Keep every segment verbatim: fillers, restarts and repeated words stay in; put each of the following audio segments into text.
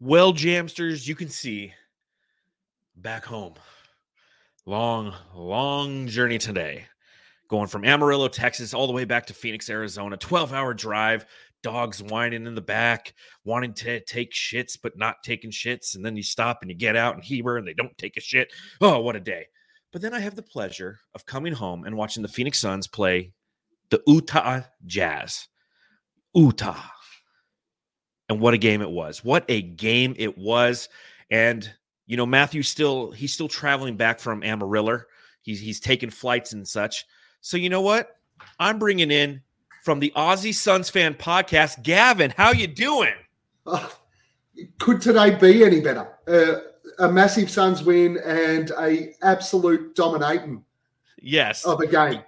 Well, Jamsters, you can see back home. Long, long journey today. Going from Amarillo, Texas, all the way back to Phoenix, Arizona. twelve-hour drive. Dogs whining in the back, wanting to take shits, but not taking shits. And then you stop and you get out in Heber and they don't take a shit. Oh, what a day. But then I have the pleasure of coming home and watching the Phoenix Suns play the Utah Jazz. Utah. And what a game it was. What a game it was. And, you know, Matthew still, he's still traveling back from Amarillo. He's, he's taking flights and such. So, you know what? I'm bringing in from the Aussie Suns fan podcast, Gavin. How you doing? Oh, could today be any better? Uh, a massive Suns win and a absolute dominating. Yes. Of a game.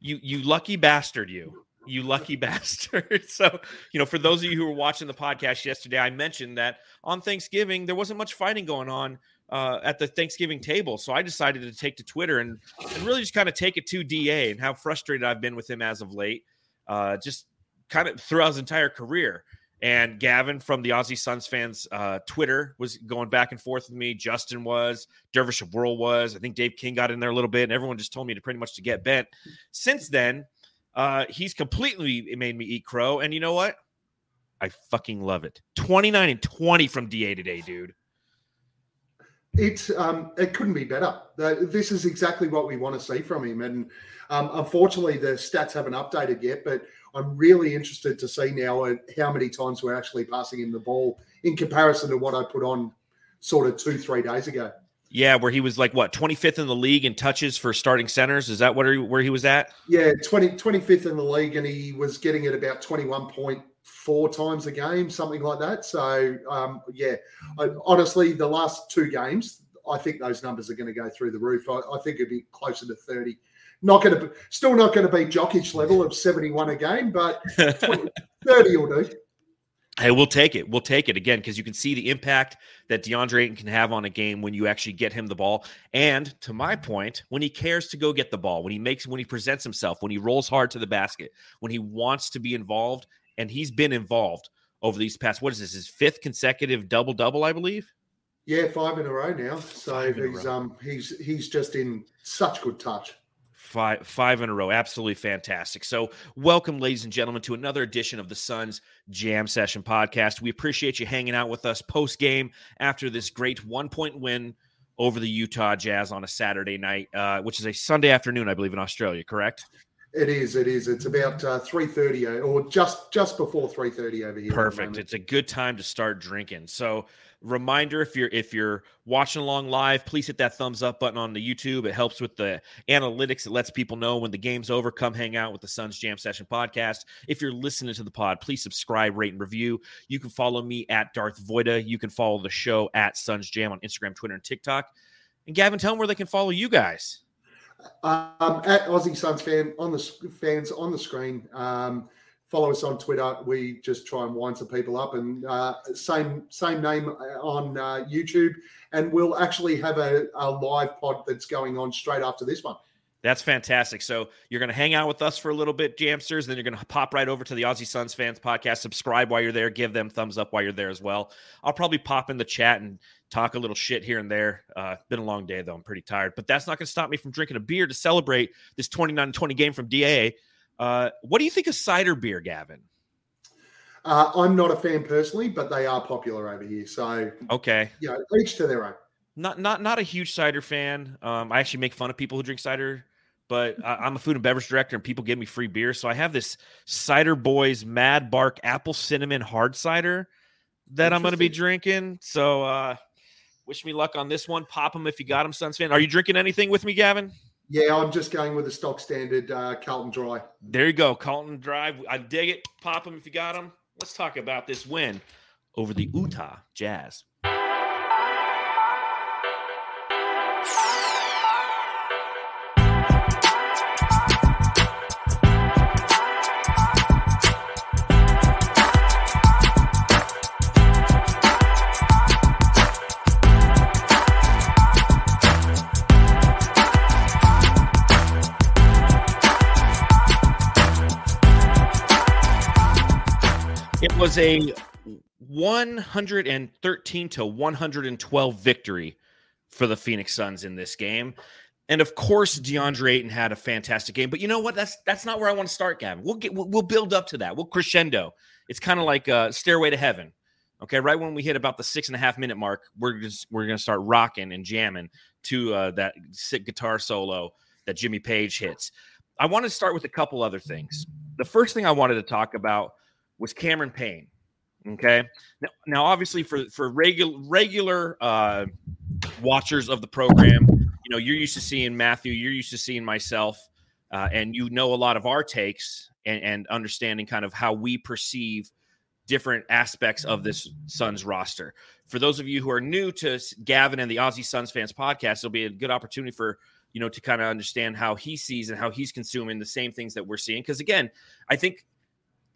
You, you lucky bastard, you. You lucky bastard. So, you know, for those of you who were watching the podcast yesterday, I mentioned that on Thanksgiving, there wasn't much fighting going on uh, at the Thanksgiving table. So I decided to take to Twitter and, and really just kind of take it to D A and how frustrated I've been with him as of late, uh, just kind of throughout his entire career. And Gavin from the Aussie Suns fans uh, Twitter was going back and forth with me. Justin was, Dervish of World was, I think Dave King got in there a little bit, and everyone just told me to pretty much to get bent. Since then, Uh, he's completely made me eat crow. And you know what? I fucking love it. twenty-nine and twenty from D A today, dude. It's, um, it couldn't be better. This is exactly what we want to see from him. And um, unfortunately, the stats haven't updated yet, but I'm really interested to see now how many times we're actually passing him the ball in comparison to what I put on sort of two, three days ago. Yeah, where he was like, what, twenty-fifth in the league in touches for starting centers? Is that what he, where he was at? Yeah, twenty, twenty-fifth in the league, and he was getting it about twenty-one point four times a game, something like that. So, um, yeah, I, honestly, the last two games, I think those numbers are going to go through the roof. I, I think it'd be closer to thirty. Not going to, still not going to be Jokic level of seventy-one a game, but twenty, thirty will do. Hey, we'll take it. We'll take it again because you can see the impact that DeAndre Ayton can have on a game when you actually get him the ball. And to my point, when he cares to go get the ball, when he makes, when he presents himself, when he rolls hard to the basket, when he wants to be involved, and he's been involved over these past, what is this, his fifth consecutive double-double, I believe? Yeah, five in a row now. So he's um he's he's just in such good touch. Five, five in a row. Absolutely fantastic. So welcome, ladies and gentlemen, to another edition of the Suns Jam Session podcast. We appreciate you hanging out with us post-game after this great one-point win over the Utah Jazz on a Saturday night, uh, which is a Sunday afternoon, I believe, in Australia, correct? It is. It is. It's about uh, three thirty or just, just before three thirty over here. Perfect. It's a good time to start drinking. So reminder, if you're if you're watching along live, please hit that thumbs up button on the YouTube. It helps with the analytics. It lets people know when the game's over. Come hang out with the Suns Jam Session podcast. If you're listening to the pod, please subscribe, rate, and review. You can follow me at Darth Voida. You can follow the show at Suns Jam on Instagram, Twitter, and TikTok. And Gavin, tell them where they can follow you guys. Um, at Aussie Suns fan on the fans on the screen. Um, follow us on Twitter. We just try and wind some people up, and uh, same same name on uh, YouTube. And we'll actually have a, a live pod that's going on straight after this one. That's fantastic. So you're going to hang out with us for a little bit, Jamsters, then you're going to pop right over to the Aussie Suns fans podcast. Subscribe while you're there. Give them thumbs up while you're there as well. I'll probably pop in the chat and talk a little shit here and there. Uh, been a long day, though. I'm pretty tired. But that's not going to stop me from drinking a beer to celebrate this twenty-nine twenty game from D A. Uh, what do you think of cider beer, Gavin? Uh, I'm not a fan personally, but they are popular over here. So, okay, you know, each to their own. Not not not a huge cider fan. Um, I actually make fun of people who drink cider. But I'm a food and beverage director, and people give me free beer. So I have this Cider Boys Mad Bark Apple Cinnamon Hard Cider that I'm going to be drinking. So uh, wish me luck on this one. Pop them if you got them, Suns fan. Are you drinking anything with me, Gavin? Yeah, I'm just going with the stock standard uh, Carlton Dry. There you go, Carlton Dry. I dig it. Pop them if you got them. Let's talk about this win over the Utah Jazz. It was a one thirteen to one twelve victory for the Phoenix Suns in this game. And of course, DeAndre Ayton had a fantastic game. But you know what? That's that's not where I want to start, Gavin. We'll get we'll, we'll build up to that. We'll crescendo. It's kind of like a stairway to heaven. Okay, right when we hit about the six and a half minute mark, we're just we're gonna start rocking and jamming to uh, that sick guitar solo that Jimmy Page hits. I want to start with a couple other things. The first thing I wanted to talk about was Cameron Payne. Okay, now, now obviously for for regular regular uh, watchers of the program. You know, you're used to seeing Matthew, you're used to seeing myself, uh, and you know a lot of our takes and, and understanding kind of how we perceive different aspects of this Suns roster. For those of you who are new to Gavin and the Aussie Suns Fans podcast, it'll be a good opportunity for, you know, to kind of understand how he sees and how he's consuming the same things that we're seeing. Because, again, I think,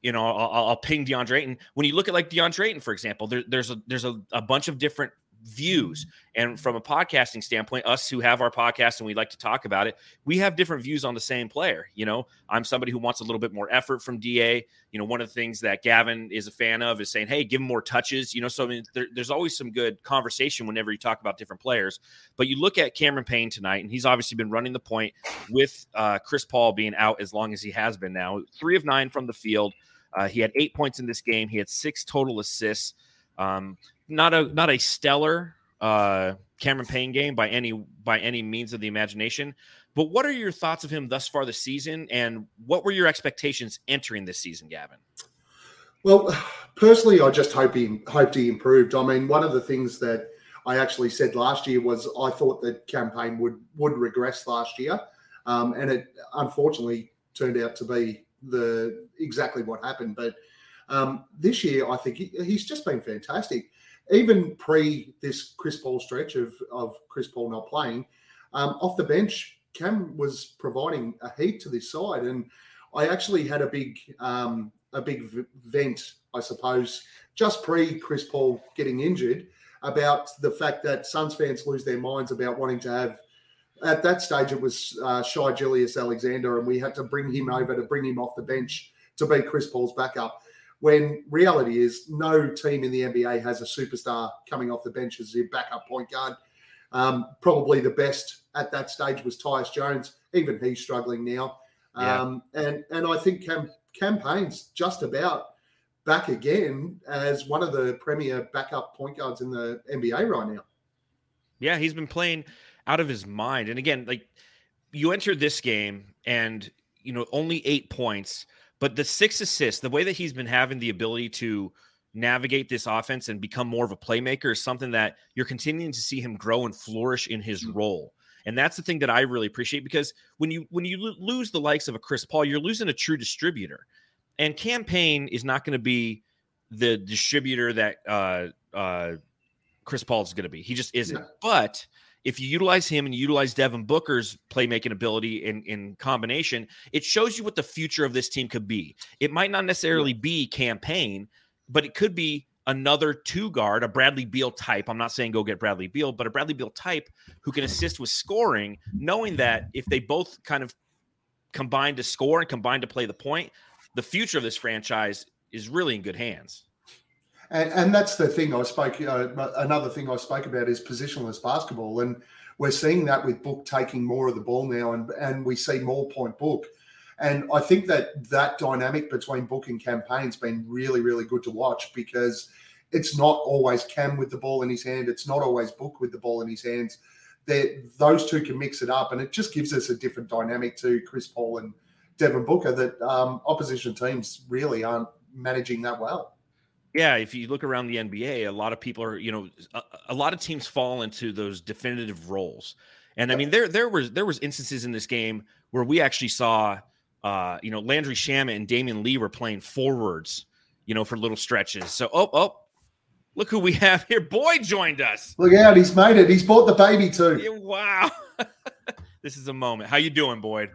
you know, I'll, I'll ping DeAndre Ayton. When you look at, like, DeAndre Ayton, for example, there, there's, a, there's a, a bunch of different views, and from a podcasting standpoint, us who have our podcast and we like to talk about it, we have different views on the same player. You know, I'm somebody who wants a little bit more effort from D A. You know, one of the things that Gavin is a fan of is saying, hey, give him more touches. You know, so I mean, there, there's always some good conversation whenever you talk about different players. But you look at Cameron Payne tonight, and he's obviously been running the point with uh, Chris Paul being out as long as he has been now. Three of nine from the field. Uh, he had eight points in this game. He had six total assists. Um, Not a not a stellar uh, Cameron Payne game by any by any means of the imagination. But what are your thoughts of him thus far this season, and what were your expectations entering this season, Gavin? Well, personally, I just hope he hoped he improved. I mean, one of the things that I actually said last year was I thought that Cam Payne would would regress last year, um, and it unfortunately turned out to be the exactly what happened. But um, this year, I think he, he's just been fantastic. Even pre this Chris Paul stretch of, of Chris Paul not playing, um, off the bench, Cam was providing a heat to this side. And I actually had a big um, a big vent, I suppose, just pre Chris Paul getting injured about the fact that Suns fans lose their minds about wanting to have, at that stage it was uh, Shai Gilgeous-Alexander, and we had to bring him over to bring him off the bench to be Chris Paul's backup. When reality is no team in the N B A has a superstar coming off the bench as their backup point guard. Um, probably the best at that stage was Tyus Jones. Even he's struggling now. Yeah. Um, and and I think Cam, Cam Payne's just about back again as one of the premier backup point guards in the N B A right now. Yeah, he's been playing out of his mind. And again, like you enter this game and, you know, only eight points. But the six assists, the way that he's been having the ability to navigate this offense and become more of a playmaker is something that you're continuing to see him grow and flourish in his role. And that's the thing that I really appreciate, because when you when you lose the likes of a Chris Paul, you're losing a true distributor. And Cam Payne is not going to be the distributor that uh, uh, Chris Paul is going to be. He just isn't. Yeah. But if you utilize him and you utilize Devin Booker's playmaking ability in, in combination, it shows you what the future of this team could be. It might not necessarily be Cam Payne, but it could be another two guard, a Bradley Beal type. I'm not saying go get Bradley Beal, but a Bradley Beal type who can assist with scoring, knowing that if they both kind of combine to score and combine to play the point, the future of this franchise is really in good hands. And, and that's the thing I spoke, uh, another thing I spoke about is positionless basketball. And we're seeing that with Book taking more of the ball now, and, and we see more point Book. And I think that that dynamic between Book and Cam Payne's been really, really good to watch, because it's not always Cam with the ball in his hand. It's not always Book with the ball in his hands. They're, those two can mix it up, and it just gives us a different dynamic to Chris Paul and Devin Booker that um, opposition teams really aren't managing that well. Yeah, if you look around the N B A, a lot of people are, you know, a, a lot of teams fall into those definitive roles. And I mean, there there was there was instances in this game where we actually saw, uh, you know, Landry Shamet and Damian Lee were playing forwards, you know, for little stretches. So, oh, oh, look who we have here. Boyd joined us. Look out, he's made it. He's bought the baby too. Yeah, wow. This is a moment. How you doing, Boyd?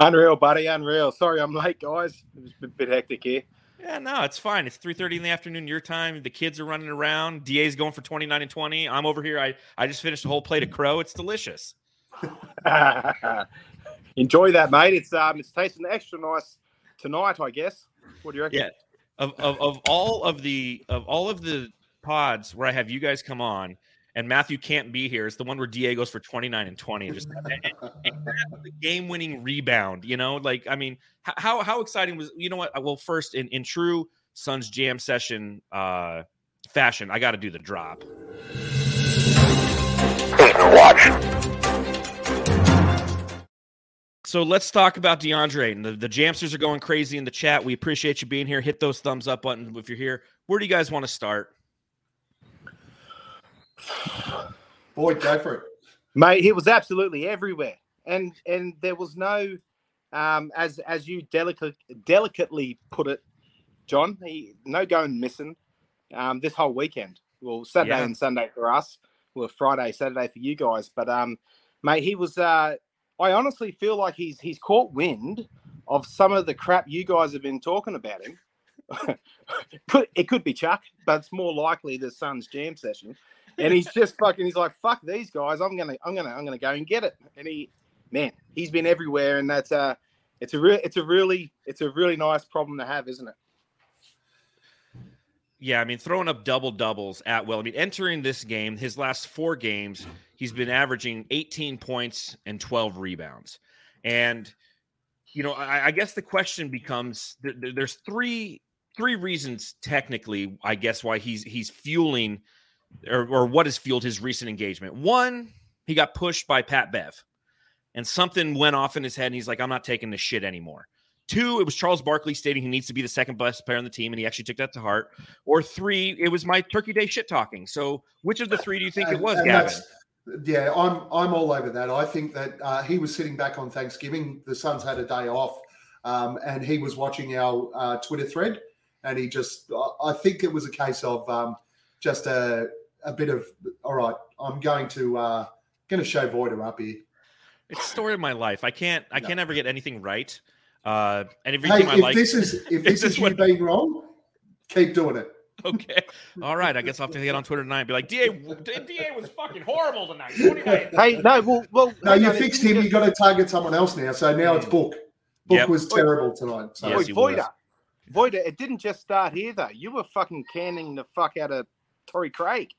Unreal, buddy, unreal. Sorry I'm late, guys. It was a bit hectic here. Yeah, no, it's fine. It's three thirty in the afternoon, your time. The kids are running around. D A's going for twenty-nine and twenty. I'm over here. I, I just finished a whole plate of crow. It's delicious. Enjoy that, mate. It's um, it's tasting extra nice tonight, I guess. What do you reckon? Yeah, of, of of all of the of all of the pods where I have you guys come on and Matthew can't be here, it's the one where D A goes for twenty-nine and twenty and just and, and the game-winning rebound. You know, like I mean, how how exciting was? You know what? Well, first in in true Suns jam session uh, fashion, I got to do the drop. Watch. So let's talk about DeAndre Ayton. The, the Jamsters are going crazy in the chat. We appreciate you being here. Hit those thumbs up button if you're here. Where do you guys want to start? Boyd, go for it. Mate, he was absolutely everywhere. And and there was no, um, as as you delicate, delicately put it, John, he, no going missing um, this whole weekend. Well, Saturday yeah. and Sunday for us. Well, Friday, Saturday for you guys. But, um, mate, he was... Uh, I honestly feel like he's he's caught wind of some of the crap you guys have been talking about him. could, it could be Chuck, but it's more likely the Suns jam session. And he's just fucking. He's like, fuck these guys. I'm gonna I'm gonna I'm gonna go and get it. And he, man, he's been everywhere. And that's uh it's a real it's a really it's a really nice problem to have, isn't it? Yeah, I mean, throwing up double doubles at will. I mean, entering this game, his last four games, he's been averaging eighteen points and twelve rebounds. And, you know, I, I guess the question becomes: th- th- there's three three reasons technically, I guess, why he's he's fueling, or, or what has fueled his recent engagement. One, he got pushed by Pat Bev, and something went off in his head, and he's like, "I'm not taking this shit anymore." Two, it was Charles Barkley stating he needs to be the second best player on the team, and he actually took that to heart. Or three, it was my Turkey Day shit talking. So, which of the three do you think and, it was, Gavin? Yeah, I'm I'm all over that. I think that uh, he was sitting back on Thanksgiving. The Suns had a day off, um, and he was watching our uh, Twitter thread, and he just – I think it was a case of um, just a a bit of, all right, I'm going to uh, going to show Voider up here. It's the story of my life. I can't I no. can't ever get anything right. Uh, and every hey, team I if like, this is if this is you what... being wrong, keep doing it. Okay, all right. I guess I'll have to get on Twitter tonight and be like, D A, D A was fucking horrible tonight. Hey, no, well, well no, you fixed him. Just... You got to target someone else now. So now it's Book. Book yep. was terrible tonight. So. Yes, Voider, Voider. It didn't just start here though. You were fucking canning the fuck out of Torrey Craig.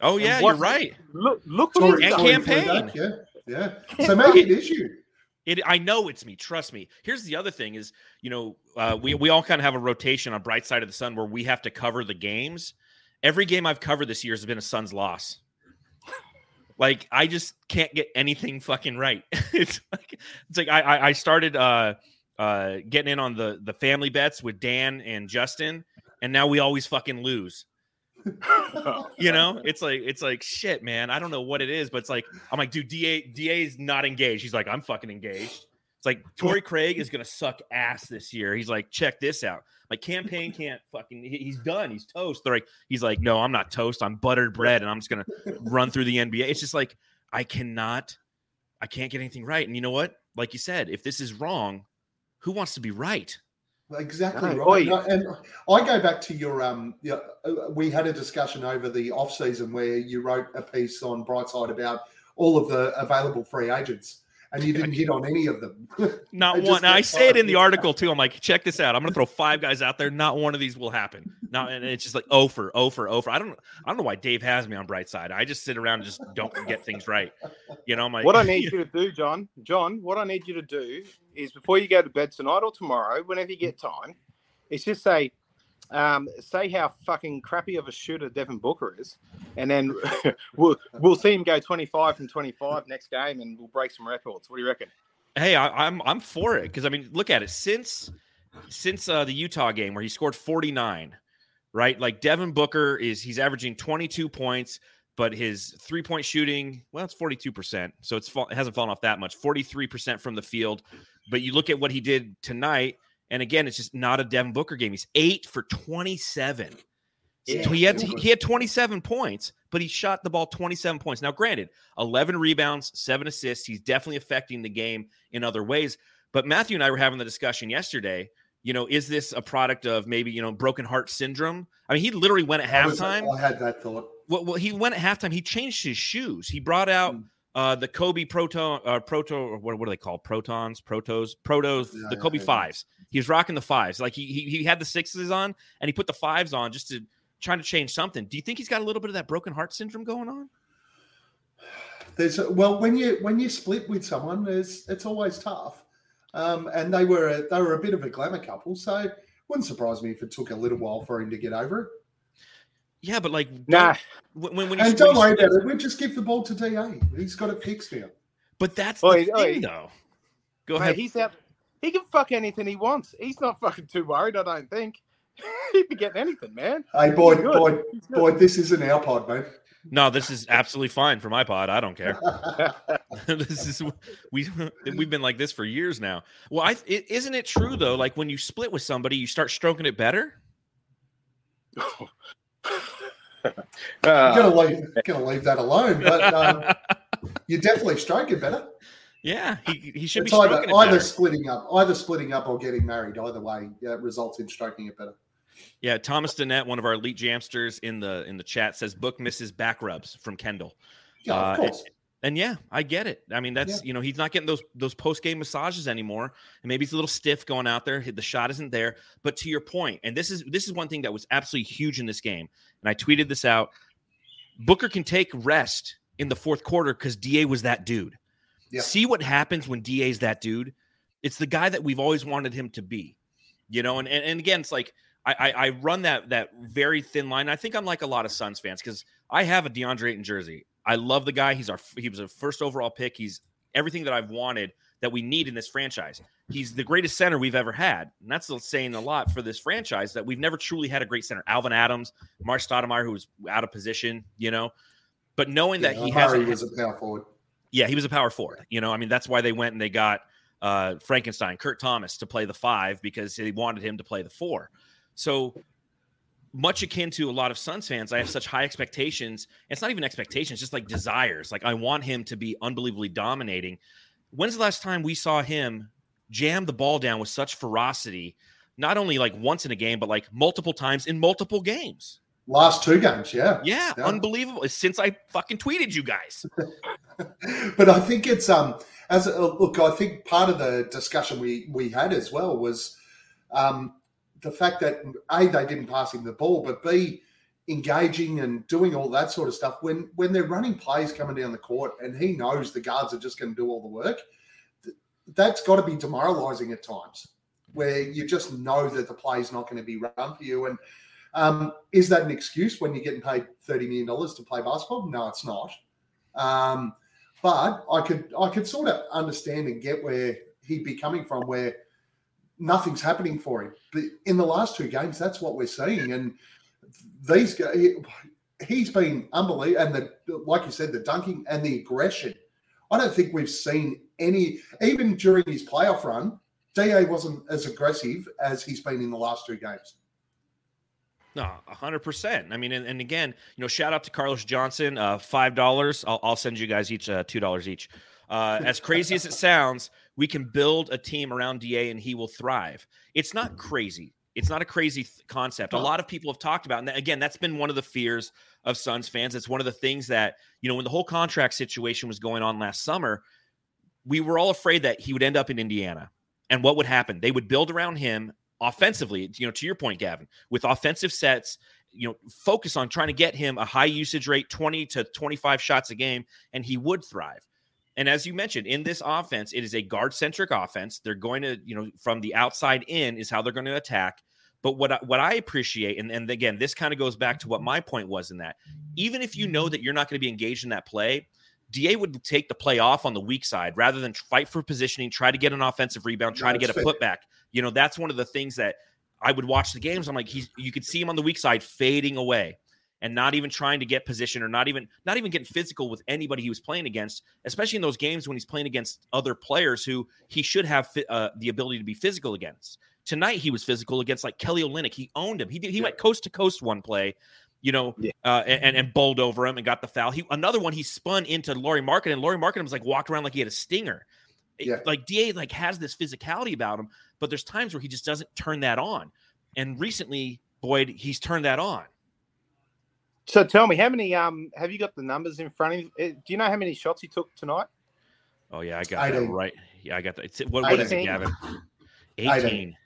Oh yeah, you're right. Look, look what he's done. And Cam Payne. Yeah, yeah. So maybe it is you. It, I know it's me. Trust me. Here's the other thing is, you know, uh, we, we all kind of have a rotation on Bright Side of the Sun where we have to cover the games. Every game I've covered this year has been a Suns loss. Like, I just can't get anything fucking right. It's like, it's like I, I, I started uh, uh, getting in on the, the family bets with Dan and Justin, and now we always fucking lose. You know, it's like it's like shit, man. I don't know what it is, but it's like I'm like, dude, D A D A is not engaged. He's like, I'm fucking engaged. It's like Torrey Craig is gonna suck ass this year. He's like, check this out. Like Cam Payne can't fucking. He's done. He's toast. They're like, he's like, no, I'm not toast. I'm buttered bread, and I'm just gonna run through the N B A. It's just like I cannot, I can't get anything right. And you know what? Like you said, if this is wrong, who wants to be right? Exactly no, right. right. And I go back to your um. You know, we had a discussion over the off season where you wrote a piece on Brightside about all of the available free agents, and you didn't hit on any of them. Not one. Now, I say it in the article too. I'm like, check this out. I'm going to throw five guys out there. Not one of these will happen. Not, and it's just like oh for oh for oh for. I don't I don't know why Dave has me on Brightside. I just sit around and just don't get things right. You know, my what I need you to do, John. John, what I need you to do. Is before you go to bed tonight or tomorrow, whenever you get time, it's just say, um, say how fucking crappy of a shooter Devin Booker is, and then we'll we'll see him go twenty-five from twenty-five next game, and we'll break some records. What do you reckon? Hey, I, I'm I'm for it because I mean, look at it since since uh, the Utah game where he scored forty-nine, right? Like Devin Booker is he's averaging twenty-two points. But his three-point shooting, well, it's forty-two percent, so it's it hasn't fallen off that much. forty-three percent from the field. But you look at what he did tonight, and again, it's just not a Devin Booker game. He's eight for twenty-seven. Yeah. So he had he had twenty-seven points, but he shot the ball twenty-seven points. Now, granted, eleven rebounds, seven assists. He's definitely affecting the game in other ways. But Matthew and I were having the discussion yesterday. You know, is this a product of maybe, you know, broken heart syndrome? I mean, he literally went at halftime. I had that thought. Well, well, he went at halftime. He changed his shoes. He brought out Uh, the Kobe Proton, uh, Proto, what, what are they called? Protons, Protos, Protos, yeah, the yeah, Kobe yeah. fives. He was rocking the fives. Like he, he he had the sixes on and he put the fives on just to trying to change something. Do you think he's got a little bit of that broken heart syndrome going on? There's well, when you when you split with someone, there's it's always tough. Um, and they were a, they were a bit of a glamour couple, so it wouldn't surprise me if it took a little while for him to get over it. Yeah, but like, nah. When, when, when and don't worry about it. We just give the ball to D A. He's got it fixed now. But that's oi, the oi. thing, though. Go Mate, ahead. He's out. He can fuck anything he wants. He's not fucking too worried, I don't think. He'd be getting anything, man. Hey, Boyd, Boyd, Boyd, this isn't our pod, mate. No, this is absolutely fine for my pod. I don't care. This is we we've been like this for years now. Well, I it, isn't it true though? Like when you split with somebody, you start stroking it better. You're gonna leave, gonna leave that alone, but um, you definitely stroke it better. Yeah, he, he should it's be either, stroking it either better. splitting up, either splitting up or getting married. Either way, yeah, it results in stroking it better. Yeah, Thomas Danette, one of our elite jamsters in the in the chat, says book misses back rubs from Kendall. Yeah, uh, of course. And, and yeah, I get it. I mean, that's yeah. you know, he's not getting those those post-game massages anymore. And maybe he's a little stiff going out there. The shot isn't there. But to your point, and this is this is one thing that was absolutely huge in this game. And I tweeted this out. Booker can take rest in the fourth quarter because D A was that dude. Yeah. See what happens when D A's that dude. It's the guy that we've always wanted him to be. You know, and and, and again, it's like I, I run that that very thin line. I think I'm like a lot of Suns fans because I have a DeAndre Ayton jersey. I love the guy. He's our he was a first overall pick. He's everything that I've wanted that we need in this franchise. He's the greatest center we've ever had, and that's saying a lot for this franchise that we've never truly had a great center. Alvin Adams, Mark Stoudemire, who was out of position, you know. But knowing yeah, that he has, he was a power forward. Yeah, he was a power forward. You know, I mean, that's why they went and they got uh, Frankenstein, Kurt Thomas, to play the five because they wanted him to play the four. So much akin to a lot of Suns fans, I have such high expectations. It's not even expectations, just like desires. Like I want him to be unbelievably dominating. When's the last time we saw him jam the ball down with such ferocity, not only like once in a game, but like multiple times in multiple games? Last two games, yeah. Yeah, yeah. Unbelievable. Since I fucking tweeted you guys. But I think it's, um, as a, look, I think part of the discussion we, we had as well was, um, the fact that, A, they didn't pass him the ball, but, B, engaging and doing all that sort of stuff. When when they're running plays coming down the court and he knows the guards are just going to do all the work, th- that's got to be demoralizing at times where you just know that the play is not going to be run for you. And um, is that an excuse when you're getting paid thirty million dollars to play basketball? No, it's not. Um, but I could I could sort of understand and get where he'd be coming from where nothing's happening for him. But in the last two games, that's what we're seeing. And these guys, he's been unbelievable. And the, like you said, the dunking and the aggression. I don't think we've seen any, even during his playoff run, D A wasn't as aggressive as he's been in the last two games. No, one hundred percent. I mean, and, and again, you know, shout out to Carlos Johnson, uh, five dollars. I'll, I'll send you guys each uh, two dollars each. Uh, as crazy as it sounds, we can build a team around D A and he will thrive. It's not crazy. It's not a crazy th- concept. A lot of people have talked about, and that, again, that's been one of the fears of Suns fans. It's one of the things that, you know, when the whole contract situation was going on last summer, we were all afraid that he would end up in Indiana and what would happen? They would build around him offensively, you know, to your point, Gavin, with offensive sets, you know, focus on trying to get him a high usage rate, twenty to twenty-five shots a game, and he would thrive. And as you mentioned, in this offense, it is a guard-centric offense. They're going to, you know, from the outside in is how they're going to attack. But what I, what I appreciate, and, and again, this kind of goes back to what my point was in that, even if you know that you're not going to be engaged in that play, D A would take the play off on the weak side rather than fight for positioning, try to get an offensive rebound, try yeah, to get a fair. putback. You know, that's one of the things that I would watch the games. I'm like, he's, you could see him on the weak side fading away. And not even trying to get position or not even not even getting physical with anybody he was playing against, especially in those games when he's playing against other players who he should have fi- uh, the ability to be physical against. Tonight, he was physical against like Kelly Olynyk. He owned him. He did, he yeah. went coast to coast one play, you know, yeah. uh, and, and bowled over him and got the foul. He Another one, he spun into Lauri Markkanen. Lauri Markkanen was like walked around like he had a stinger. Yeah. It, like D A like has this physicality about him, but there's times where he just doesn't turn that on. And recently, Boyd, he's turned that on. So tell me, how many um have you got the numbers in front of you? Do you know how many shots he took tonight? Oh yeah, I got eighteen. That right. Yeah, I got that. It's, what, what is it, Gavin? eighteen. eighteen.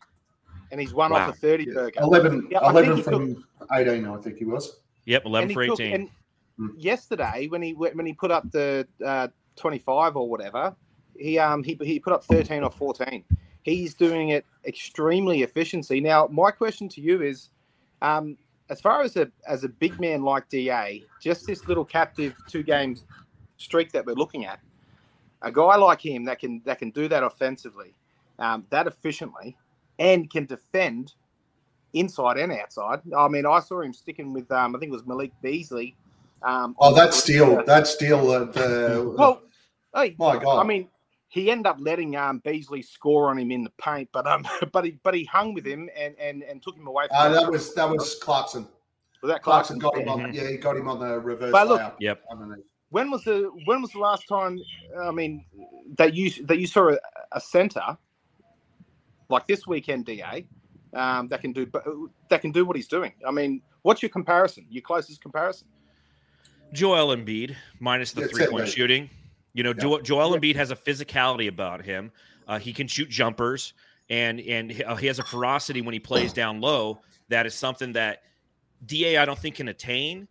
And he's one wow. off the thirty per game. eleven, yeah, eleven from took, eighteen, I think he was. Yep, eleven for took, eighteen. And hmm. yesterday, when he when he put up the uh, twenty-five or whatever, he um he he put up thirteen or fourteen. He's doing it extremely efficiently. Now, my question to you is, um, as far as a as a big man like D A, just this little captive two game streak that we're looking at, a guy like him that can that can do that offensively, um, that efficiently, and can defend inside and outside. I mean, I saw him sticking with, um, I think it was Malik Beasley. Um, oh, that's steal. That's steal. Uh, the... Well, hey, my God. I mean, he ended up letting um, Beasley score on him in the paint, but um, but he but he hung with him and and, and took him away. From uh, that was that was Clarkson. Was that Clarkson? Clarkson got him on. Yeah, he got him on the reverse. But look, layout. Yep. When was the when was the last time? I mean, that you that you saw a, a center like this weekend, D A, um, that can do that can do what he's doing. I mean, what's your comparison? Your closest comparison? Joel Embiid minus the three point shooting. You know, yeah. Joel Embiid has a physicality about him. Uh, he can shoot jumpers, and and he has a ferocity when he plays down low. That is something that D A, I don't think, can attain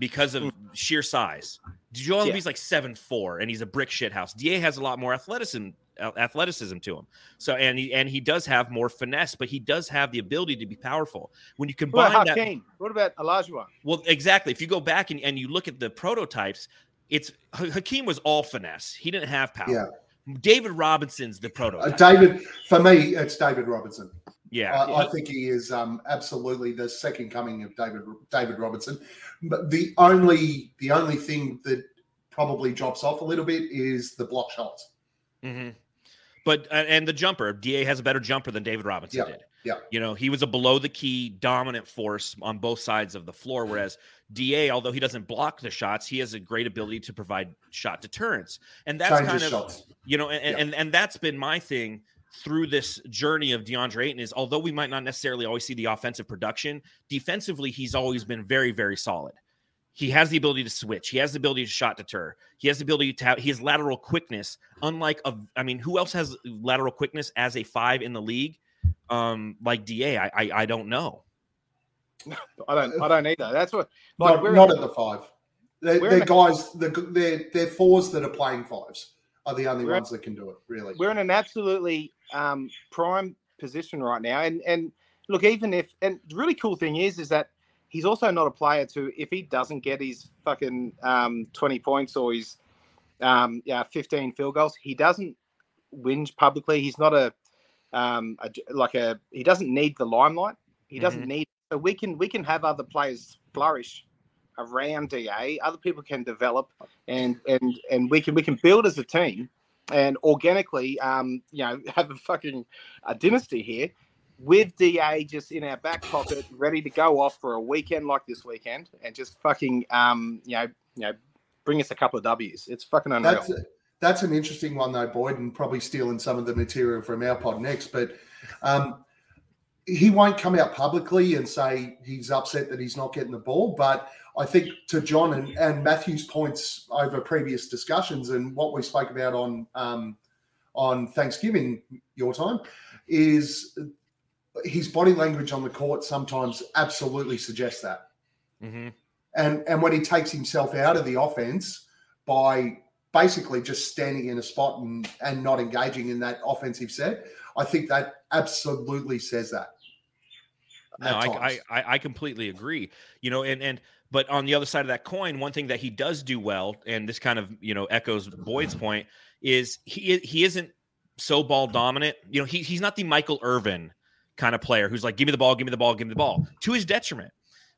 because of sheer size. Joel yeah. Embiid's like seven foot four, and he's a brick shithouse. D A has a lot more athleticism athleticism to him. So and he and he does have more finesse, but he does have the ability to be powerful. When you combine what about that, what about Olajuwon? Well, exactly. If you go back and, and you look at the prototypes, it's Hakeem was all finesse. He didn't have power. Yeah. David Robinson's the prototype. Uh, David, for me, it's David Robinson. Yeah, I, yeah. I think he is um, absolutely the second coming of David David Robinson. But the only the only thing that probably drops off a little bit is the block shots. Mm-hmm. But and the jumper, D A has a better jumper than David Robinson yeah, did. Yeah, you know, he was a below the key dominant force on both sides of the floor. Whereas D A, although he doesn't block the shots, he has a great ability to provide shot deterrence, and that's Changes kind of shots. You know, and, yeah. and and that's been my thing through this journey of DeAndre Ayton is, although we might not necessarily always see the offensive production, defensively he's always been very very solid. He has the ability to switch. He has the ability to shot deter. He has the ability to have, he has lateral quickness. Unlike a, I mean, who else has lateral quickness as a five in the league? Um, like D A, I, I, I don't know. I don't, I don't either. That's what. Like, not not at the five. They're, they're the, guys. They're they're fours that are playing fives are the only ones at, that can do it. Really, we're in an absolutely um, prime position right now. And and look, even if and the really cool thing is is that. He's also not a player to, if he doesn't get his fucking um, twenty points or his um, yeah, fifteen field goals, he doesn't whinge publicly. He's not a, um, a like a, he doesn't need the limelight. He doesn't mm-hmm. need, so we can, we can have other players flourish around D A. Other people can develop and, and, and we can, we can build as a team and organically, um, you know, have a fucking a dynasty here. With D A just in our back pocket, ready to go off for a weekend like this weekend, and just fucking, um, you know, you know, bring us a couple of W's. It's fucking unreal. That's, a, that's an interesting one though, Boyd, and probably stealing some of the material from our pod next. But um, he won't come out publicly and say he's upset that he's not getting the ball. But I think to John and, and Matthew's points over previous discussions and what we spoke about on um, on Thanksgiving your time is. His body language on the court sometimes absolutely suggests that. Mm-hmm. And and when he takes himself out of the offense by basically just standing in a spot and, and not engaging in that offensive set, I think that absolutely says that. No, I, I I completely agree. You know, and and but on the other side of that coin, one thing that he does do well, and this kind of, you know, echoes Boyd's point, is he he isn't so ball dominant. You know, he he's not the Michael Irvin kind of player who's like, give me the ball, give me the ball, give me the ball, to his detriment.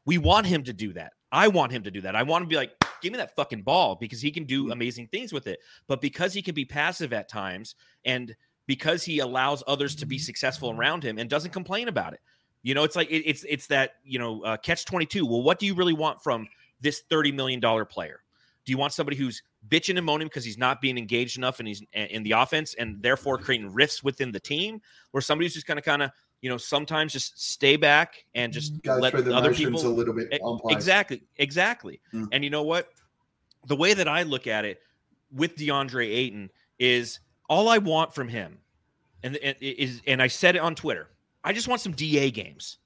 We want him to do that. I want him to do that. I want him to be like, give me that fucking ball, because he can do amazing things with it. But because he can be passive at times, and because he allows others to be successful around him and doesn't complain about it, you know, it's like, it, it's, it's that, you know, uh, catch twenty-two. Well, what do you really want from this thirty million dollars player? Do you want somebody who's bitching and moaning because he's not being engaged enough and he's in the offense and therefore creating rifts within the team, or somebody who's just going to kind of you know, sometimes just stay back and just let the other people a little bit. Exactly. Exactly. Mm. And you know what? The way that I look at it with DeAndre Ayton is all I want from him. And, and is, and I said it on Twitter, I just want some D A games.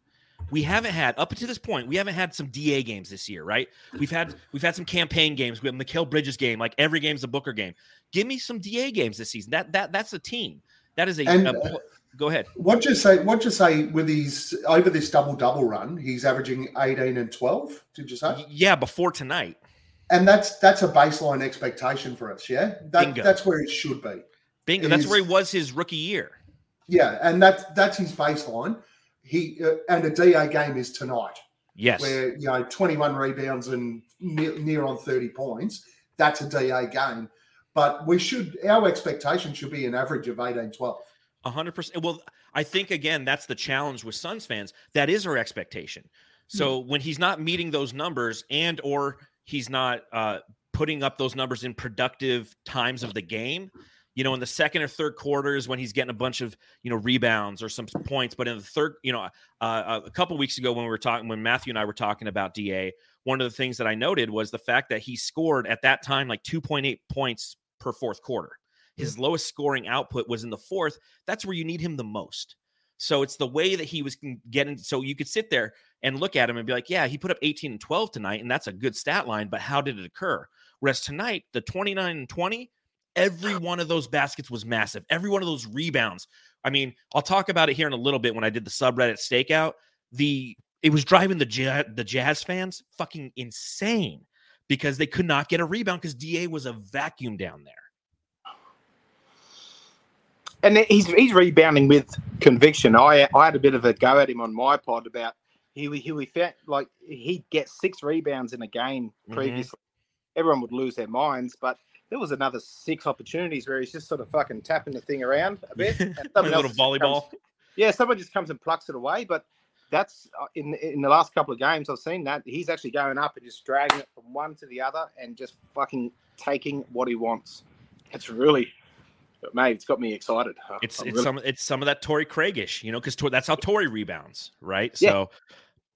We haven't had up to this point. We haven't had some D A games this year, right? We've had we've had some campaign games. We have Mikal Bridges game. Like every game's a Booker game. Give me some D A games this season. That that that's a team. That is a. And, a uh, go ahead. What you say? What you say with these over this double double run? He's averaging eighteen and twelve. Did you say? Yeah, before tonight. And that's that's a baseline expectation for us. Yeah, that, Bingo. That's where it should be. Bingo. It that's is, where he was his rookie year. Yeah, and that's that's his baseline. He uh, and a D A game is tonight. Yes, where you know twenty-one rebounds and near, near on thirty points. That's a D A game, but we should our expectation should be an average of eighteen, twelve. A hundred percent. Well, I think again that's the challenge with Suns fans. That is our expectation. So mm-hmm. when he's not meeting those numbers, and or he's not uh, putting up those numbers in productive times of the game. You know, in the second or third quarters when he's getting a bunch of, you know, rebounds or some points. But in the third, you know, uh, a couple of weeks ago when we were talking, when Matthew and I were talking about D A, one of the things that I noted was the fact that he scored at that time like two point eight points per fourth quarter. His yeah. lowest scoring output was in the fourth. That's where you need him the most. So it's the way that he was getting. So you could sit there and look at him and be like, yeah, he put up eighteen and twelve tonight, and that's a good stat line. But how did it occur? Whereas tonight, the twenty-nine and twenty, every one of those baskets was massive. Every one of those rebounds. I mean, I'll talk about it here in a little bit when I did the subreddit stakeout. The it was driving the jazz, the Jazz fans fucking insane because they could not get a rebound because D A was a vacuum down there. And he's he's rebounding with conviction. I I had a bit of a go at him on my pod about he he we found like he'd get six rebounds in a game previously. Mm-hmm. Everyone would lose their minds, but. There was another six opportunities where he's just sort of fucking tapping the thing around a bit. And a little volleyball. Comes, yeah, someone just comes and plucks it away. But that's in in the last couple of games I've seen that he's actually going up and just dragging it from one to the other and just fucking taking what he wants. It's really, mate, it's got me excited. It's I'm it's really... some it's some of that Torrey Craig-ish, you know, because Tor- that's how Torrey rebounds, right? Yeah. So.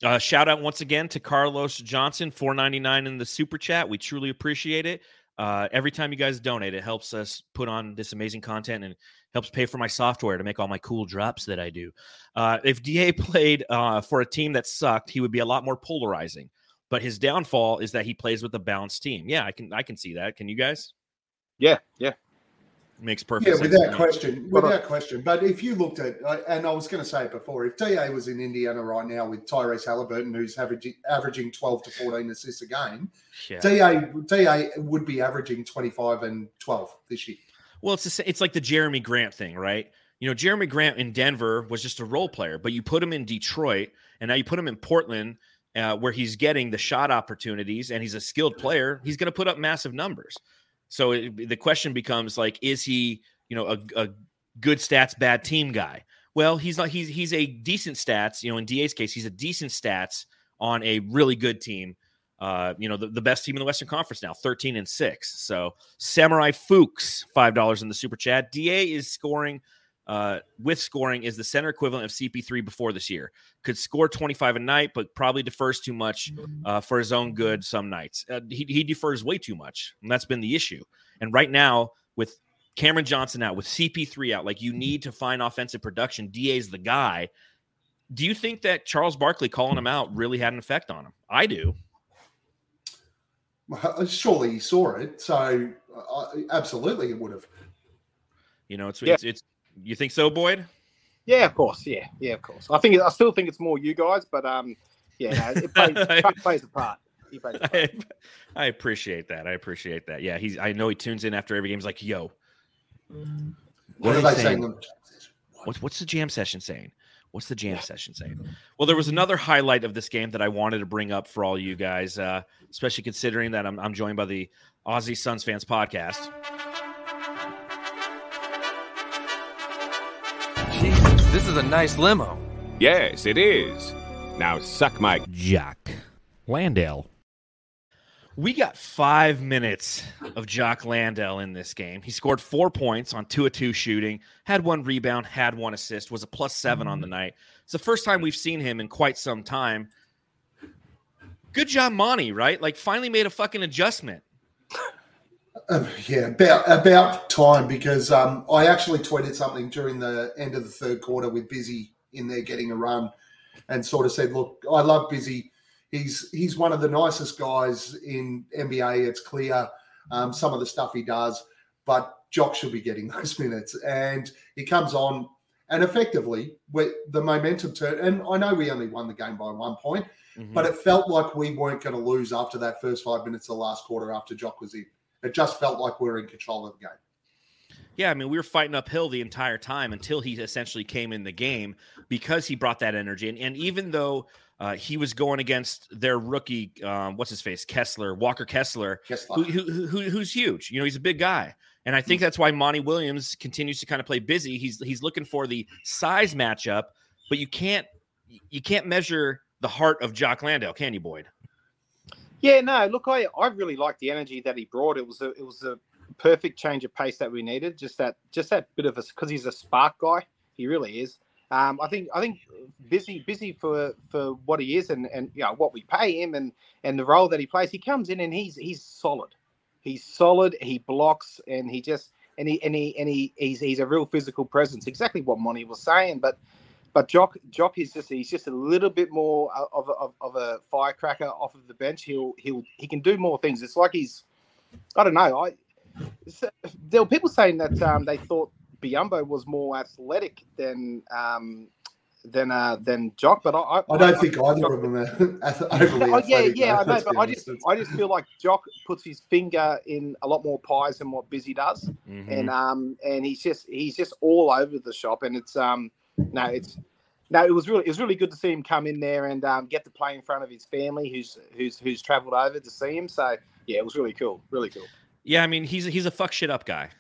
Uh, shout out once again to Carlos Johnson, four ninety-nine in the super chat. We truly appreciate it. Uh, every time you guys donate, it helps us put on this amazing content and helps pay for my software to make all my cool drops that I do. Uh, if D A played uh, for a team that sucked, he would be a lot more polarizing. But his downfall is that he plays with a balanced team. Yeah, I can I can see that. Can you guys? Yeah, yeah. Makes perfect yeah, sense. Yeah, without question. Without question. But if you looked at, and I was going to say it before, if D A was in Indiana right now with Tyrese Halliburton, who's averaging twelve to fourteen assists a game, yeah. D A D A would be averaging twenty-five and twelve this year. Well, it's a, it's like the Jeremy Grant thing, right? You know, Jeremy Grant in Denver was just a role player, but you put him in Detroit, and now you put him in Portland, uh, where he's getting the shot opportunities, and he's a skilled player. He's going to put up massive numbers. So it, the question becomes like, is he, you know, a, a good stats, bad team guy? Well, he's not, he's, he's a decent stats, you know, in D A's case, he's a decent stats on a really good team. Uh, you know, the, the best team in the Western Conference now, thirteen and six. So Samurai Fuchs, five dollars in the super chat. D A is scoring uh, with scoring is the center equivalent of C P three before this year. Could score twenty-five a night, but probably defers too much uh, for his own good some nights. Uh, he, he defers way too much, and that's been the issue. And right now, with Cameron Johnson out, with C P three out, like you need to find offensive production. D A's the guy. Do you think that Charles Barkley calling him out really had an effect on him? I do. Surely he saw it, so uh, absolutely it would have. You know, it's yeah. it's. it's You think so, Boyd? Yeah, of course. Yeah, yeah, of course. I think I still think it's more you guys, but um, yeah, it plays, it plays a part. He plays a part. I, I appreciate that. I appreciate that. Yeah, he's. I know he tunes in after every game. He's like, "Yo, what, what are they saying? saying? What's what's the jam session saying? What's the jam session saying?" Well, there was another highlight of this game that I wanted to bring up for all you guys, uh, especially considering that I'm I'm joined by the Aussie Suns Fans podcast. This is a nice limo. Yes, it is. Now suck my Jock Landale. We got five minutes of Jock Landale in this game. He scored four points on two of two shooting, had one rebound, had one assist, was a plus seven on the night. It's the first time we've seen him in quite some time. Good job, Monty, right? Like, finally made a fucking adjustment. Uh, yeah, about, about time, because um, I actually tweeted something during the end of the third quarter with Busy in there getting a run and sort of said, look, I love Busy. He's he's one of the nicest guys in N B A. It's clear um, some of the stuff he does, but Jock should be getting those minutes. And he comes on, and effectively, with the momentum turn, and I know we only won the game by one point, mm-hmm. but it felt like we weren't going to lose after that first five minutes of the last quarter after Jock was in. It just felt like we were in control of the game. Yeah, I mean, we were fighting uphill the entire time until he essentially came in the game because he brought that energy. And, and even though... Uh, he was going against their rookie, um, what's his face, Kessler, Walker Kessler, Kessler. Who, who, who, who's huge. You know, he's a big guy. And I think that's why Monty Williams continues to kind of play Busy. He's he's looking for the size matchup, but you can't you can't measure the heart of Jock Landale, can you, Boyd? Yeah, no, look, I, I really liked the energy that he brought. It was a, it was a perfect change of pace that we needed. Just that just that bit of a, because he's a spark guy. He really is. Um, I think I think busy busy for, for what he is and, and you know what we pay him and, and the role that he plays. He comes in and he's he's solid. He's solid, he blocks and he just and he and he and he he's he's a real physical presence, exactly what Monty was saying. But but Jock Jock is just he's just a little bit more of a of, of a firecracker off of the bench. He'll he'll he can do more things. It's like he's I don't know, I there were people saying that um, they thought Biyombo was more athletic than um, than uh, than Jock, but I, I, I don't I, think I, either of them are overly oh, yeah, yeah, I know, but I just I just feel like Jock puts his finger in a lot more pies than what Busy does, mm-hmm. and um and he's just he's just all over the shop, and it's um no it's no it was really it was really good to see him come in there and um, get to play in front of his family who's who's who's travelled over to see him, so yeah, it was really cool, really cool. Yeah, I mean he's he's a fuck shit up guy.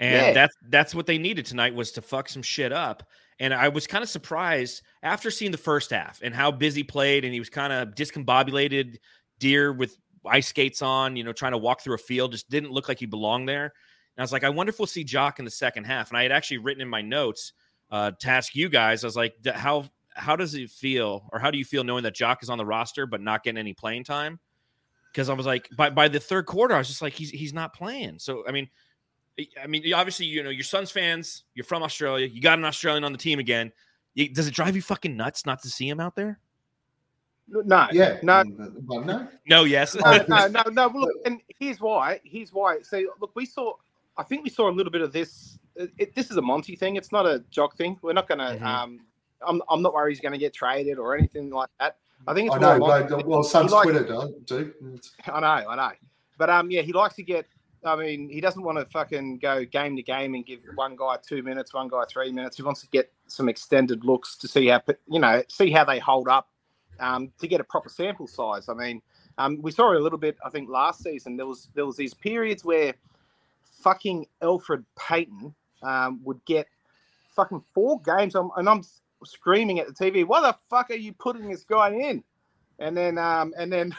And yeah. that's that's what they needed tonight was to fuck some shit up. And I was kind of surprised after seeing the first half and how Busy played, and he was kind of discombobulated deer with ice skates on, you know, trying to walk through a field. Just didn't look like he belonged there. And I was like, I wonder if we'll see Jock in the second half. And I had actually written in my notes uh, to ask you guys. I was like, how how does it feel, or how do you feel knowing that Jock is on the roster but not getting any playing time? Because I was like, by by the third quarter, I was just like, he's he's not playing. So I mean. I mean, obviously, you know, you're Suns fans. You're from Australia. You got an Australian on the team again. You, does it drive you fucking nuts not to see him out there? No. Yeah. No. No. No. Yes. no, no. No. No. Look, and here's why. Here's why. So, look, we saw. I think we saw a little bit of this. It, this is a Monty thing. It's not a Jock thing. We're not gonna. Mm-hmm. Um, I'm. I'm not worried he's gonna get traded or anything like that. I think it's. I know. Like, well, Suns Twitter does too. I know. I know. But um, yeah, he likes to get. I mean, he doesn't want to fucking go game to game and give one guy two minutes, one guy three minutes. He wants to get some extended looks to see how, you know, see how they hold up um, to get a proper sample size. I mean, um, we saw it a little bit, I think, last season. There was there was these periods where fucking Elfrid Payton um, would get fucking four games. I'm, and I'm screaming at the T V, why the fuck are you putting this guy in? And then, um, and then,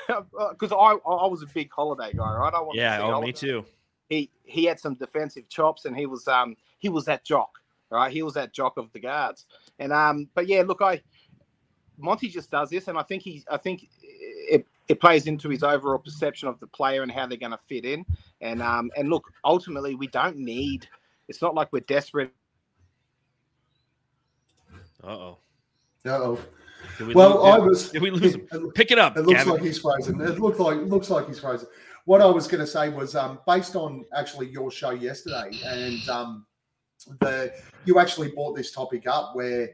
because I, I was a big Holiday guy, right? I wanted yeah, to see oh, Holiday. Me too. He he had some defensive chops, and he was um he was that Jock, right? He was that Jock of the guards, and um, but yeah, look, I Monty just does this, and I think he I think it it plays into his overall perception of the player and how they're going to fit in, and um, and look, ultimately, we don't need. It's not like we're desperate. Uh oh. Uh oh. Did well, lose, I was. Did we lose him? It, Pick it up. It looks Gavin. like he's frozen. It looked like looks like he's frozen. What I was going to say was, um, based on actually your show yesterday, and um, the you actually brought this topic up where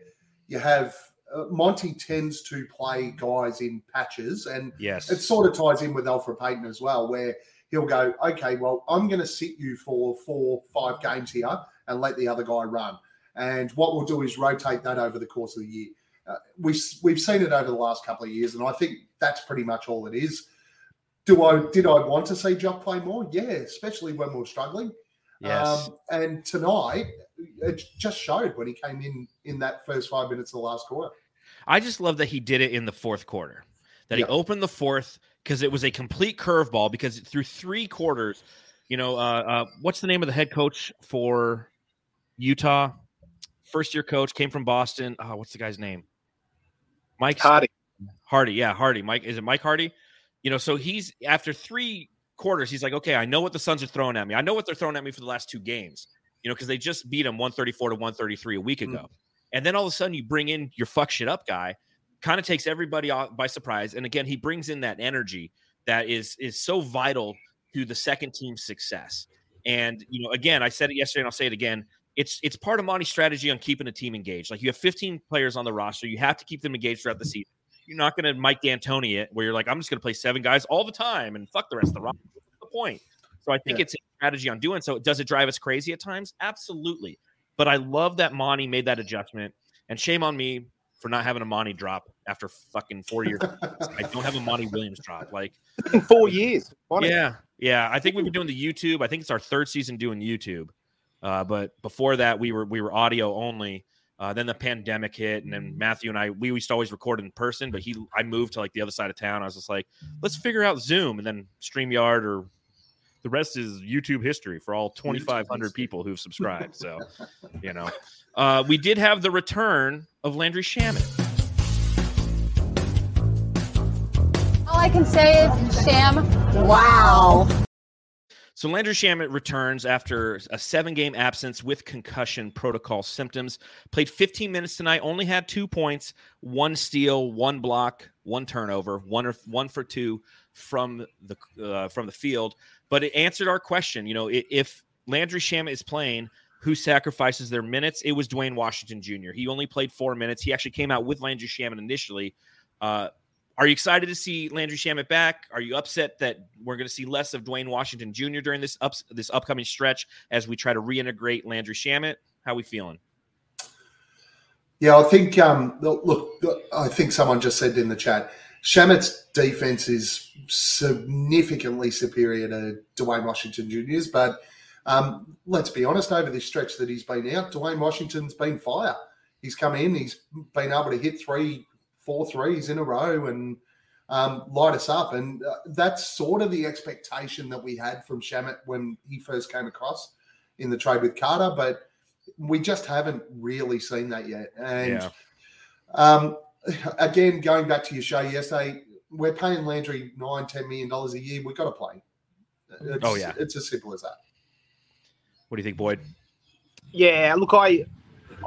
you have uh, Monty tends to play guys in patches, and yes, it sort of ties in with Elfrid Payton as well, where he'll go, okay, well, I'm going to sit you for four, five games here, and let the other guy run. And what we'll do is rotate that over the course of the year. Uh, we, we've seen it over the last couple of years, and I think that's pretty much all it is. Do I Did I want to see Jock play more? Yeah, especially when we were struggling. Yes. Um, and tonight, it just showed when he came in in that first five minutes of the last quarter. I just love that he did it in the fourth quarter. that yeah. he opened the fourth because it was a complete curveball, because through three quarters, you know, uh, uh, what's the name of the head coach for Utah? First year coach, came from Boston. Oh, what's the guy's name? Mike Hardy. Hardy, yeah, Hardy. Mike, is it Mike Hardy? You know, so he's after three quarters, he's like, okay, I know what the Suns are throwing at me. I know what they're throwing at me for the last two games. You know, because they just beat them one thirty-four to one thirty-three a week ago. Mm. And then all of a sudden you bring in your fuck shit up guy, kind of takes everybody off by surprise. And again, he brings in that energy that is is so vital to the second team's success. And, you know, again, I said it yesterday and I'll say it again. It's it's part of Monty's strategy on keeping a team engaged. Like, you have fifteen players on the roster. You have to keep them engaged throughout the season. You're not going to Mike D'Antoni it where you're like, I'm just going to play seven guys all the time and fuck the rest of the roster. What's the point? So I think yeah. it's a strategy on doing so. Does it drive us crazy at times? Absolutely. But I love that Monty made that adjustment. And shame on me for not having a Monty drop after fucking four years. I don't have a Monty Williams drop. Like in four years. Monty. Yeah. Yeah. I think we've been doing the YouTube. I think it's our third season doing YouTube. Uh, but before that, we were we were audio only. Uh, then the pandemic hit, and then Matthew and I, we used to always record in person, but he I moved to like the other side of town. I was just like, let's figure out Zoom and then StreamYard, or the rest is YouTube history for all twenty-five hundred people who've subscribed. So, you know, uh, we did have the return of Landry Shamet. All I can say is Sham. Wow. So Landry Shamet returns after a seven-game absence with concussion protocol symptoms. Played fifteen minutes tonight, only had two points, one steal, one block, one turnover, one, or, one for two from the uh, from the field. But it answered our question. You know, if Landry Shamet is playing, who sacrifices their minutes? It was Duane Washington Junior He only played four minutes. He actually came out with Landry Shamet initially. Uh, are you excited to see Landry Shamet back? Are you upset that we're going to see less of Duane Washington Junior during this ups, this upcoming stretch as we try to reintegrate Landry Shamet? How are we feeling? Yeah, I think, um, look, I think someone just said in the chat, Shamet's defense is significantly superior to Duane Washington Junior's, but um, let's be honest, over this stretch that he's been out, Duane Washington's been fire. He's come in, he's been able to hit three, four threes in a row and um, light us up. And uh, that's sort of the expectation that we had from Shamet when he first came across in the trade with Carter, but we just haven't really seen that yet. And yeah. um Again, going back to your show yesterday, we're paying Landry nine, ten million dollars a year. We've got to play. It's, oh yeah, it's as simple as that. What do you think, Boyd? Yeah, look, I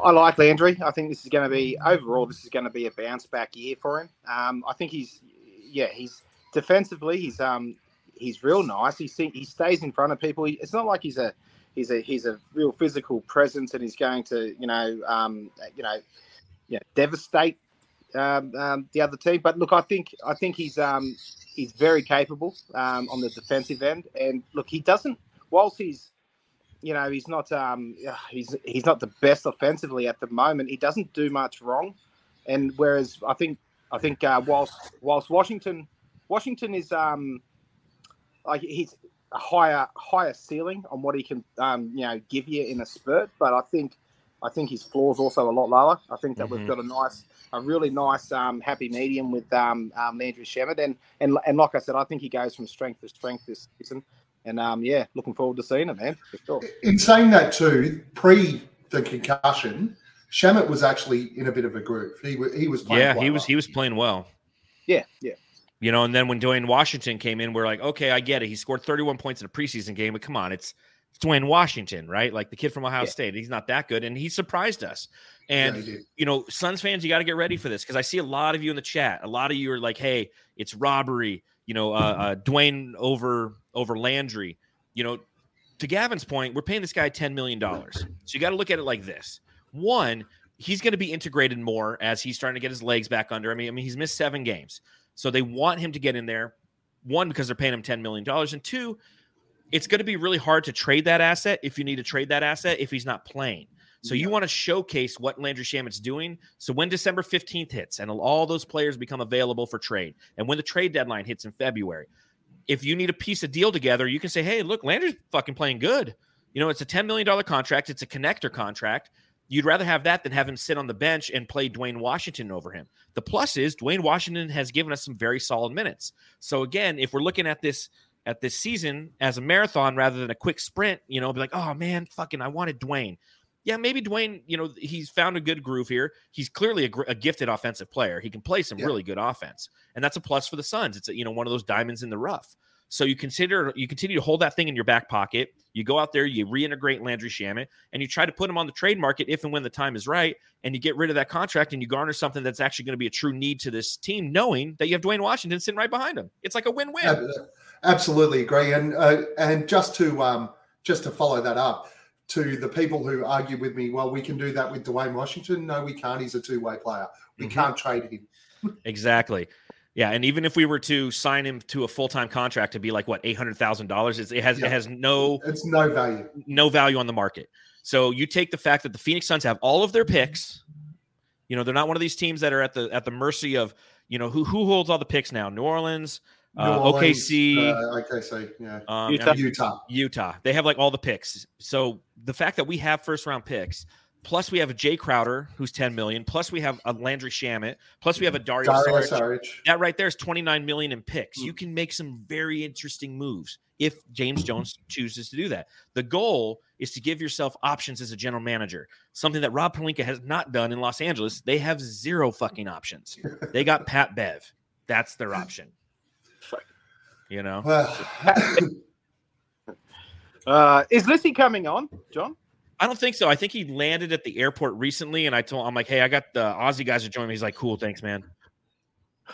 I like Landry. I think this is going to be overall. This is going to be a bounce back year for him. Um, I think he's yeah, he's defensively, he's um, he's real nice. He he stays in front of people. He, it's not like he's a he's a he's a real physical presence, and he's going to you know um, you know yeah devastate. Um, um, the other team, but look, I think I think he's um, he's very capable um, on the defensive end, and look, he doesn't. Whilst he's, you know, he's not um, he's he's not the best offensively at the moment. He doesn't do much wrong, and whereas I think I think uh, whilst whilst Washington Washington is um, like he's a higher higher ceiling on what he can um, you know give you in a spurt, but I think I think his floor is also a lot lower. I think that mm-hmm. we've got a nice. A really nice, um, happy medium with um, um, Landry Shamet, and and and like I said, I think he goes from strength to strength this season, and um, yeah, looking forward to seeing him, man. For sure. In saying that too, pre the concussion, Shamet was actually in a bit of a groove. He was he was playing yeah, he was well. he was playing well. Yeah, yeah. You know, and then when Duane Washington came in, we're like, okay, I get it. He scored thirty-one points in a preseason game, but come on, it's. It's Duane Washington, right? Like the kid from Ohio yeah. State. He's not that good, and he surprised us. And, yeah, you know, Suns fans, you got to get ready for this because I see a lot of you in the chat. A lot of you are like, hey, it's robbery, you know, uh, uh, Duane over over Landry. You know, to Gavin's point, we're paying this guy ten million dollars. So you got to look at it like this. One, he's going to be integrated more as he's starting to get his legs back under. I mean, I mean, he's missed seven games. So they want him to get in there, one, because they're paying him ten million dollars, and two, it's going to be really hard to trade that asset if you need to trade that asset if he's not playing. So yeah. you want to showcase what Landry Shamet's doing. So when December fifteenth hits and all those players become available for trade, and when the trade deadline hits in February, if you need a piece of deal together, you can say, hey, look, Landry's fucking playing good. You know, it's a ten million dollars contract. It's a connector contract. You'd rather have that than have him sit on the bench and play Duane Washington over him. The plus is Duane Washington has given us some very solid minutes. So again, if we're looking at this at this season as a marathon rather than a quick sprint, you know, be like, oh man, fucking, I wanted Duane. Yeah, maybe Duane, you know, he's found a good groove here. He's clearly a, gr- a gifted offensive player. He can play some yeah. really good offense, and that's a plus for the Suns. It's a, you know, one of those diamonds in the rough. So you consider you continue to hold that thing in your back pocket. You go out there, you reintegrate Landry Shamet, and you try to put him on the trade market if and when the time is right, and you get rid of that contract and you garner something that's actually going to be a true need to this team, knowing that you have Duane Washington sitting right behind him. It's like a win-win. Absolutely agree. And uh, and just to um just to follow that up, to the people who argue with me, well, we can do that with Duane Washington. No, we can't. He's a two-way player. We mm-hmm. can't trade him. Exactly. Yeah, and even if we were to sign him to a full-time contract to be like, what, eight hundred thousand dollars, it has yeah. it has no... It's no value. No value on the market. So you take the fact that the Phoenix Suns have all of their picks. You know, they're not one of these teams that are at the at the mercy of, you know, who who holds all the picks now? New Orleans, New uh, Orleans O K C. Uh, O K C, yeah. Um, Utah. I mean, Utah. Utah. They have like all the picks. So the fact that we have first-round picks... Plus, we have a Jay Crowder, who's ten million dollars. Plus, we have a Landry Shamet. Plus, we have a Dario, Dario Saric. Saric. That right there is twenty-nine million dollars in picks. Mm. You can make some very interesting moves if James Jones chooses to do that. The goal is to give yourself options as a general manager, something that Rob Pelinka has not done in Los Angeles. They have zero fucking options. They got Pat Bev. That's their option. You know? uh, is Lissy coming on, John? I don't think so. I think he landed at the airport recently, and I told him, I'm like, hey, I got the Aussie guys to join me. He's like, cool, thanks, man.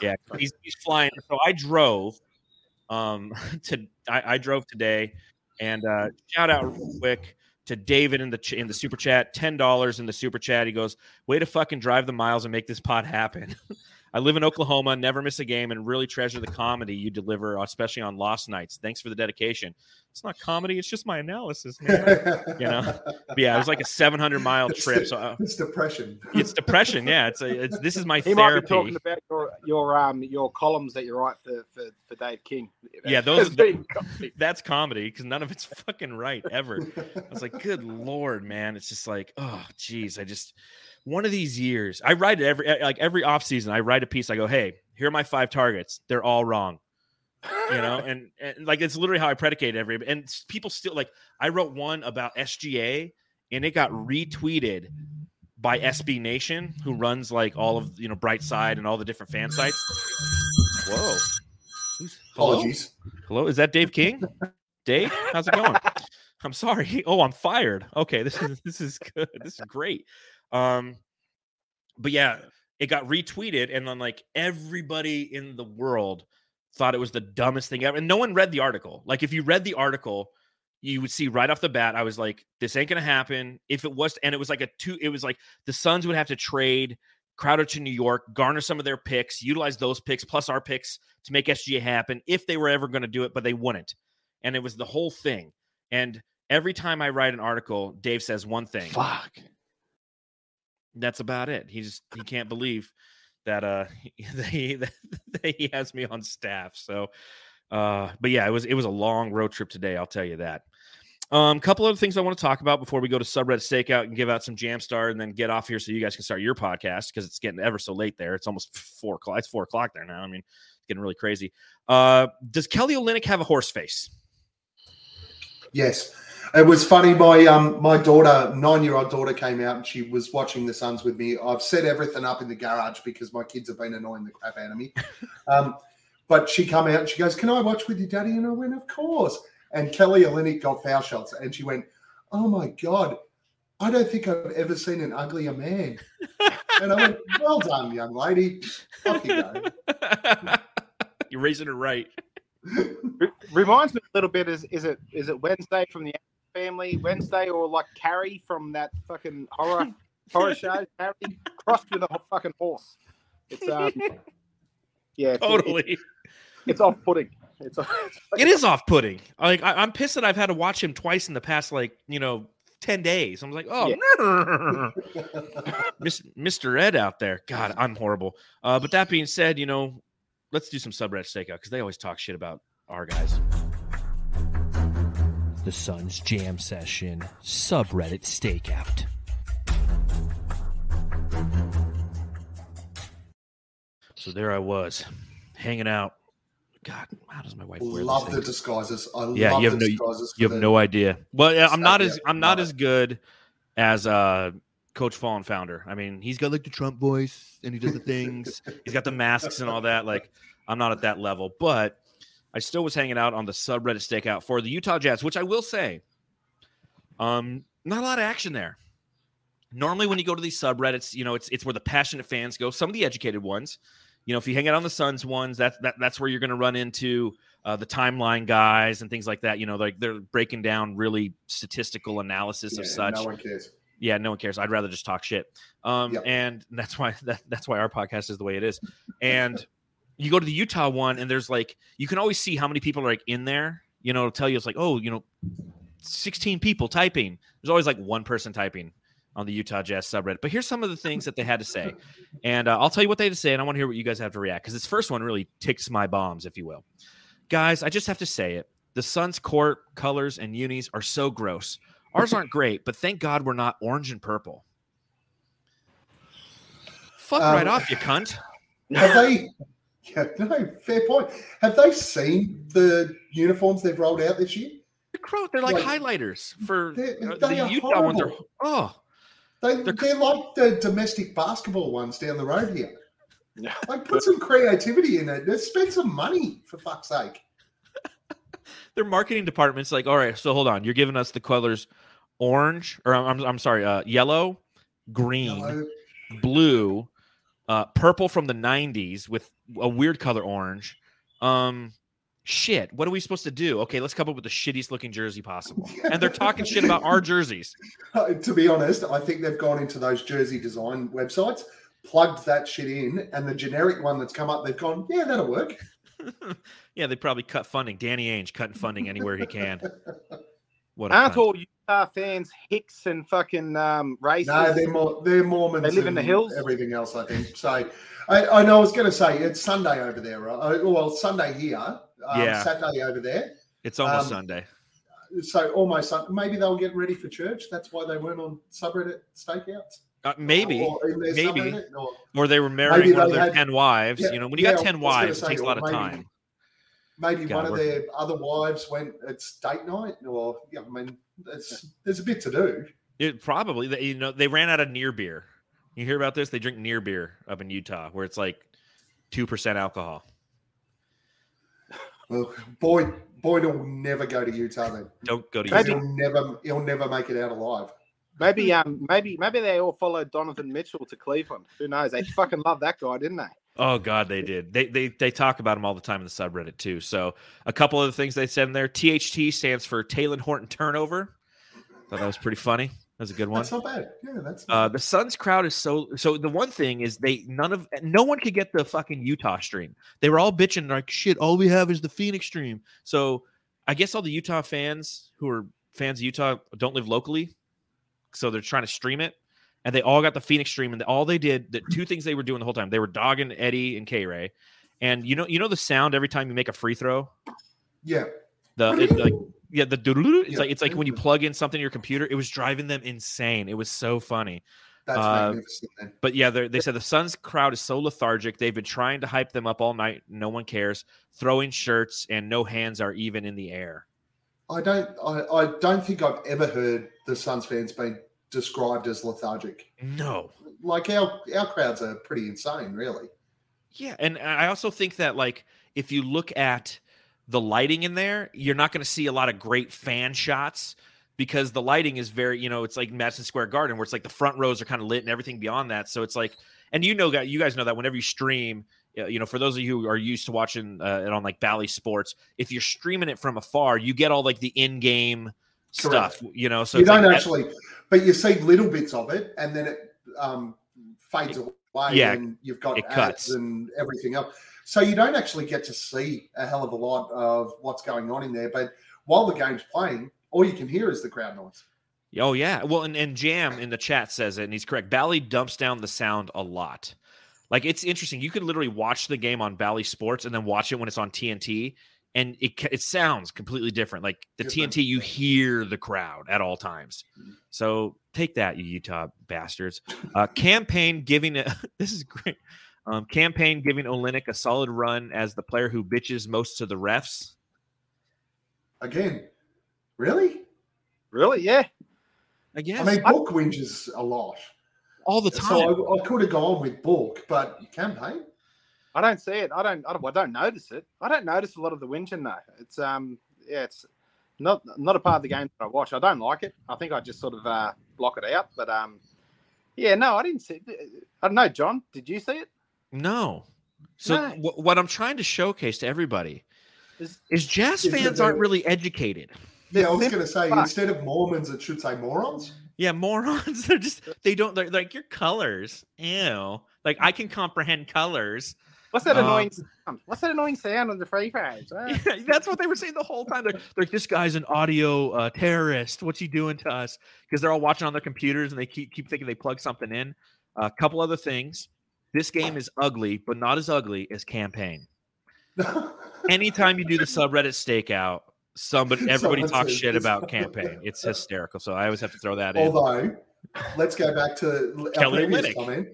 Yeah, he's, he's flying. So I drove um, to I, I drove today, and uh, shout out real quick to David in the ch- in the super chat, ten dollars in the super chat. He goes, way to fucking drive the miles and make this pod happen. I live in Oklahoma, never miss a game, and really treasure the comedy you deliver, especially on Lost Nights. Thanks for the dedication. It's not comedy; it's just my analysis, man. You know, but yeah. It was like a seven hundred mile trip. So I, it's depression. It's depression. Yeah, it's, a, it's this is my he therapy. Might be talking about your your um your columns that you write for for, for Dave King. Yeah, those the, that's comedy because none of it's fucking right ever. I was like, good Lord, man. It's just like, oh, geez, I just. One of these years, I write it every like every offseason. I write a piece. I go, hey, here are my five targets. They're all wrong, you know. And, and like it's literally how I predicate every. And people still like. I wrote one about S G A, and it got retweeted by S B Nation, who runs like all of you know Brightside and all the different fan sites. Whoa! Who's, apologies. Hello? Hello, is that Dave King? Dave, how's it going? I'm sorry. Oh, I'm fired. Okay, this is this is good. This is great. Um, but yeah, it got retweeted and then like everybody in the world thought it was the dumbest thing ever. And no one read the article. Like if you read the article, you would see right off the bat, I was like, this ain't going to happen. If it was, and it was like a two, it was like the Suns would have to trade Crowder to New York, garner some of their picks, utilize those picks plus our picks to make S G A happen if they were ever going to do it, but they wouldn't. And it was the whole thing. And every time I write an article, Dave says one thing. Fuck. That's about it. He just he can't believe that uh that he that he has me on staff. So, uh, but yeah, it was it was a long road trip today. I'll tell you that. Um, couple other things I want to talk about before we go to subreddit stakeout and give out some Jamstar and then get off here so you guys can start your podcast because it's getting ever so late there. It's almost four o'clock. It's four o'clock there now. I mean, it's getting really crazy. Uh, does Kelly Olynyk have a horse face? Yes. It was funny. My um my daughter, nine-year-old daughter, came out and she was watching the Suns with me. I've set everything up in the garage because my kids have been annoying the crap out of me. Um, but she came out and she goes, "Can I watch with you, Daddy?" And I went, "Of course." And Kelly Olynyk got foul shots, and she went, "Oh my God, I don't think I've ever seen an uglier man." And I went, "Well done, young lady. Off you go. You're raising it right." Reminds me a little bit. Is is it is it Wednesday from the Family Wednesday, or like Carrie from that fucking horror horror show, Carrie crossed with a fucking horse. It's um, yeah, it's, totally. It, it, it's off-putting. It's off, it's like, it is off-putting. Like I, I'm pissed that I've had to watch him twice in the past, like you know, ten days. I'm like, oh, yeah. Mister Ed out there. God, I'm horrible. Uh, but that being said, you know, let's do some subreddit stakeout because they always talk shit about our guys. The Suns Jam Session subreddit stakeout. So there I was, hanging out. God, how does my wife wear this? Love the disguises. I yeah, love you have the no, disguises. You have no idea. Well, yeah, I'm not as I'm not as good as uh, Coach Fallen Founder. I mean, he's got like the Trump voice and he does the things. He's got the masks and all that. Like, I'm not at that level, but I still was hanging out on the subreddit stakeout for the Utah Jazz, which I will say, um, not a lot of action there. Normally, when you go to these subreddits, you know, it's it's where the passionate fans go. Some of the educated ones. You know, if you hang out on the Suns ones, that's that, that's where you're going to run into uh, the timeline guys and things like that. You know, like they're, they're breaking down really statistical analysis yeah, of such. No one cares. Yeah, no one cares. I'd rather just talk shit. Um, yep. And that's why that, that's why our podcast is the way it is. And you go to the Utah one, and there's like you can always see how many people are like in there. You know, it'll tell you it's like oh, you know, sixteen people typing. There's always like one person typing on the Utah Jazz subreddit. But here's some of the things that they had to say. And uh, I'll tell you what they had to say, and I want to hear what you guys have to react, because this first one really ticks my bombs, if you will. Guys, I just have to say it. The Suns' court colors and unis are so gross. Ours aren't great, but thank God we're not orange and purple. Fuck um, right off, you cunt. Have they, yeah, no, fair point. Have they seen the uniforms they've rolled out this year? They're, they're like, like highlighters for they the Utah ones. Are, oh, They, they're, they're like the domestic basketball ones down the road here. Like, put some creativity in it. Let's spend some money, for fuck's sake. Their marketing department's like, all right, so hold on. You're giving us the colors orange, or I'm I'm sorry, uh, yellow, green, yellow. blue, uh, purple from the nineties with a weird color orange. Um, shit, what are we supposed to do? Okay, let's come up with the shittiest looking jersey possible. And they're talking shit about our jerseys. To be honest, I think they've gone into those jersey design websites, plugged that shit in, and the generic one that's come up, they've gone, yeah, that'll work. Yeah, they probably cut funding. Danny Ainge cutting funding anywhere he can. What aren't all Utah fans hicks and fucking um, racists? No, they're, more, they're Mormons. They live in the hills. Everything else, I think. So, I, I know I was going to say, it's Sunday over there, right? Well, Sunday here. Um, yeah. Saturday over there. It's almost um, Sunday. So almost Sunday. Maybe they'll get ready for church. That's why they weren't on subreddit stakeouts. Uh, maybe. Or, or maybe. Or, or they were marrying they one of their had, ten wives. Yeah, you know, when you yeah, got ten wives, say, it takes a lot maybe, of time. Maybe God, one of their other wives went, it's date night. Or, yeah, I mean, it's, there's a bit to do. It probably. They, you know, they ran out of near beer. You hear about this? They drink near beer up in Utah, where it's like two percent alcohol. Well, Boyd, Boyd will never go to Utah then. Don't go to Utah. He'll never, he'll never make it out alive. Maybe, um, maybe, maybe they all followed Donovan Mitchell to Cleveland. Who knows? They fucking love that guy, didn't they? Oh God, they did. They, they, they talk about him all the time in the subreddit too. So a couple of the things they said in there: T H T stands for Talon Horton Turnover. Thought that was pretty funny. That was a good one. That's not bad. Yeah, that's not uh, the Suns crowd is so. So the one thing is they none of no one could get the fucking Utah stream. They were all bitching like shit. All we have is the Phoenix stream. So I guess all the Utah fans who are fans of Utah don't live locally, so they're trying to stream it, and they all got the Phoenix stream. And all they did, the two things they were doing the whole time, they were dogging Eddie and K-Ray, and you know, you know the sound every time you make a free throw. Yeah. The it, like. Yeah, the doodle. It's yeah. like it's like when you plug in something to your computer. It was driving them insane. It was so funny. That's uh, magnificent, man. But yeah, they said the Suns crowd is so lethargic. They've been trying to hype them up all night. No one cares. Throwing shirts and no hands are even in the air. I don't. I, I don't think I've ever heard the Suns fans being described as lethargic. No, like our our crowds are pretty insane, really. Yeah, and I also think that like if you look at the lighting in there, you're not going to see a lot of great fan shots because the lighting is very, you know, it's like Madison Square Garden where it's like the front rows are kind of lit and everything beyond that. So it's like, and you know, you guys know that whenever you stream, you know, for those of you who are used to watching uh, it on like Bally Sports, if you're streaming it from afar, you get all like the in-game Correct. Stuff, you know, so you don't like actually, that, but you see little bits of it and then it um, fades it, away yeah, and you've got ads cuts. And everything else. So you don't actually get to see a hell of a lot of what's going on in there. But while the game's playing, all you can hear is the crowd noise. Oh, yeah. Well, and, and Jam in the chat says it, and he's correct. Bally dumps down the sound a lot. Like, it's interesting. You can literally watch the game on Bally Sports and then watch it when it's on T N T, and it it sounds completely different. Like, the different. T N T, you hear the crowd at all times. So take that, you Utah bastards. Uh, campaign giving – this is great – Um, Cam Payne giving Olynyk a solid run as the player who bitches most to the refs. Again, really? Really? Yeah. I guess. I mean, Book whinges a lot. All the time. So I, I could have gone with Book, but Cam Payne? I don't see it. I don't, I don't. I don't notice it. I don't notice a lot of the whinging though. It's um, yeah, it's not not a part of the game that I watch. I don't like it. I think I just sort of uh, block it out. But um, yeah, no, I didn't see it. I don't know, John. Did you see it? No. So no. W- what I'm trying to showcase to everybody is, is Jazz fans aren't really educated. Yeah, I was going to say fuck. Instead of Mormons, it should say morons. Yeah, morons. They're just they don't. They're like your colors. Ew. Like I can comprehend colors. What's that annoying um, sound? What's that annoying sound on the free frames? Uh. Yeah, that's what they were saying the whole time. They're, they're like, this guy's an audio uh, terrorist. What's he doing to us? Because they're all watching on their computers and they keep keep thinking they plug something in. A uh, couple other things. This game is ugly, but not as ugly as campaign. Anytime you do the subreddit stakeout, somebody everybody Someone talks shit this. about campaign. It's hysterical. So I always have to throw that Although, in. Although, let's go back to our Kelly previous Olynyk. comment.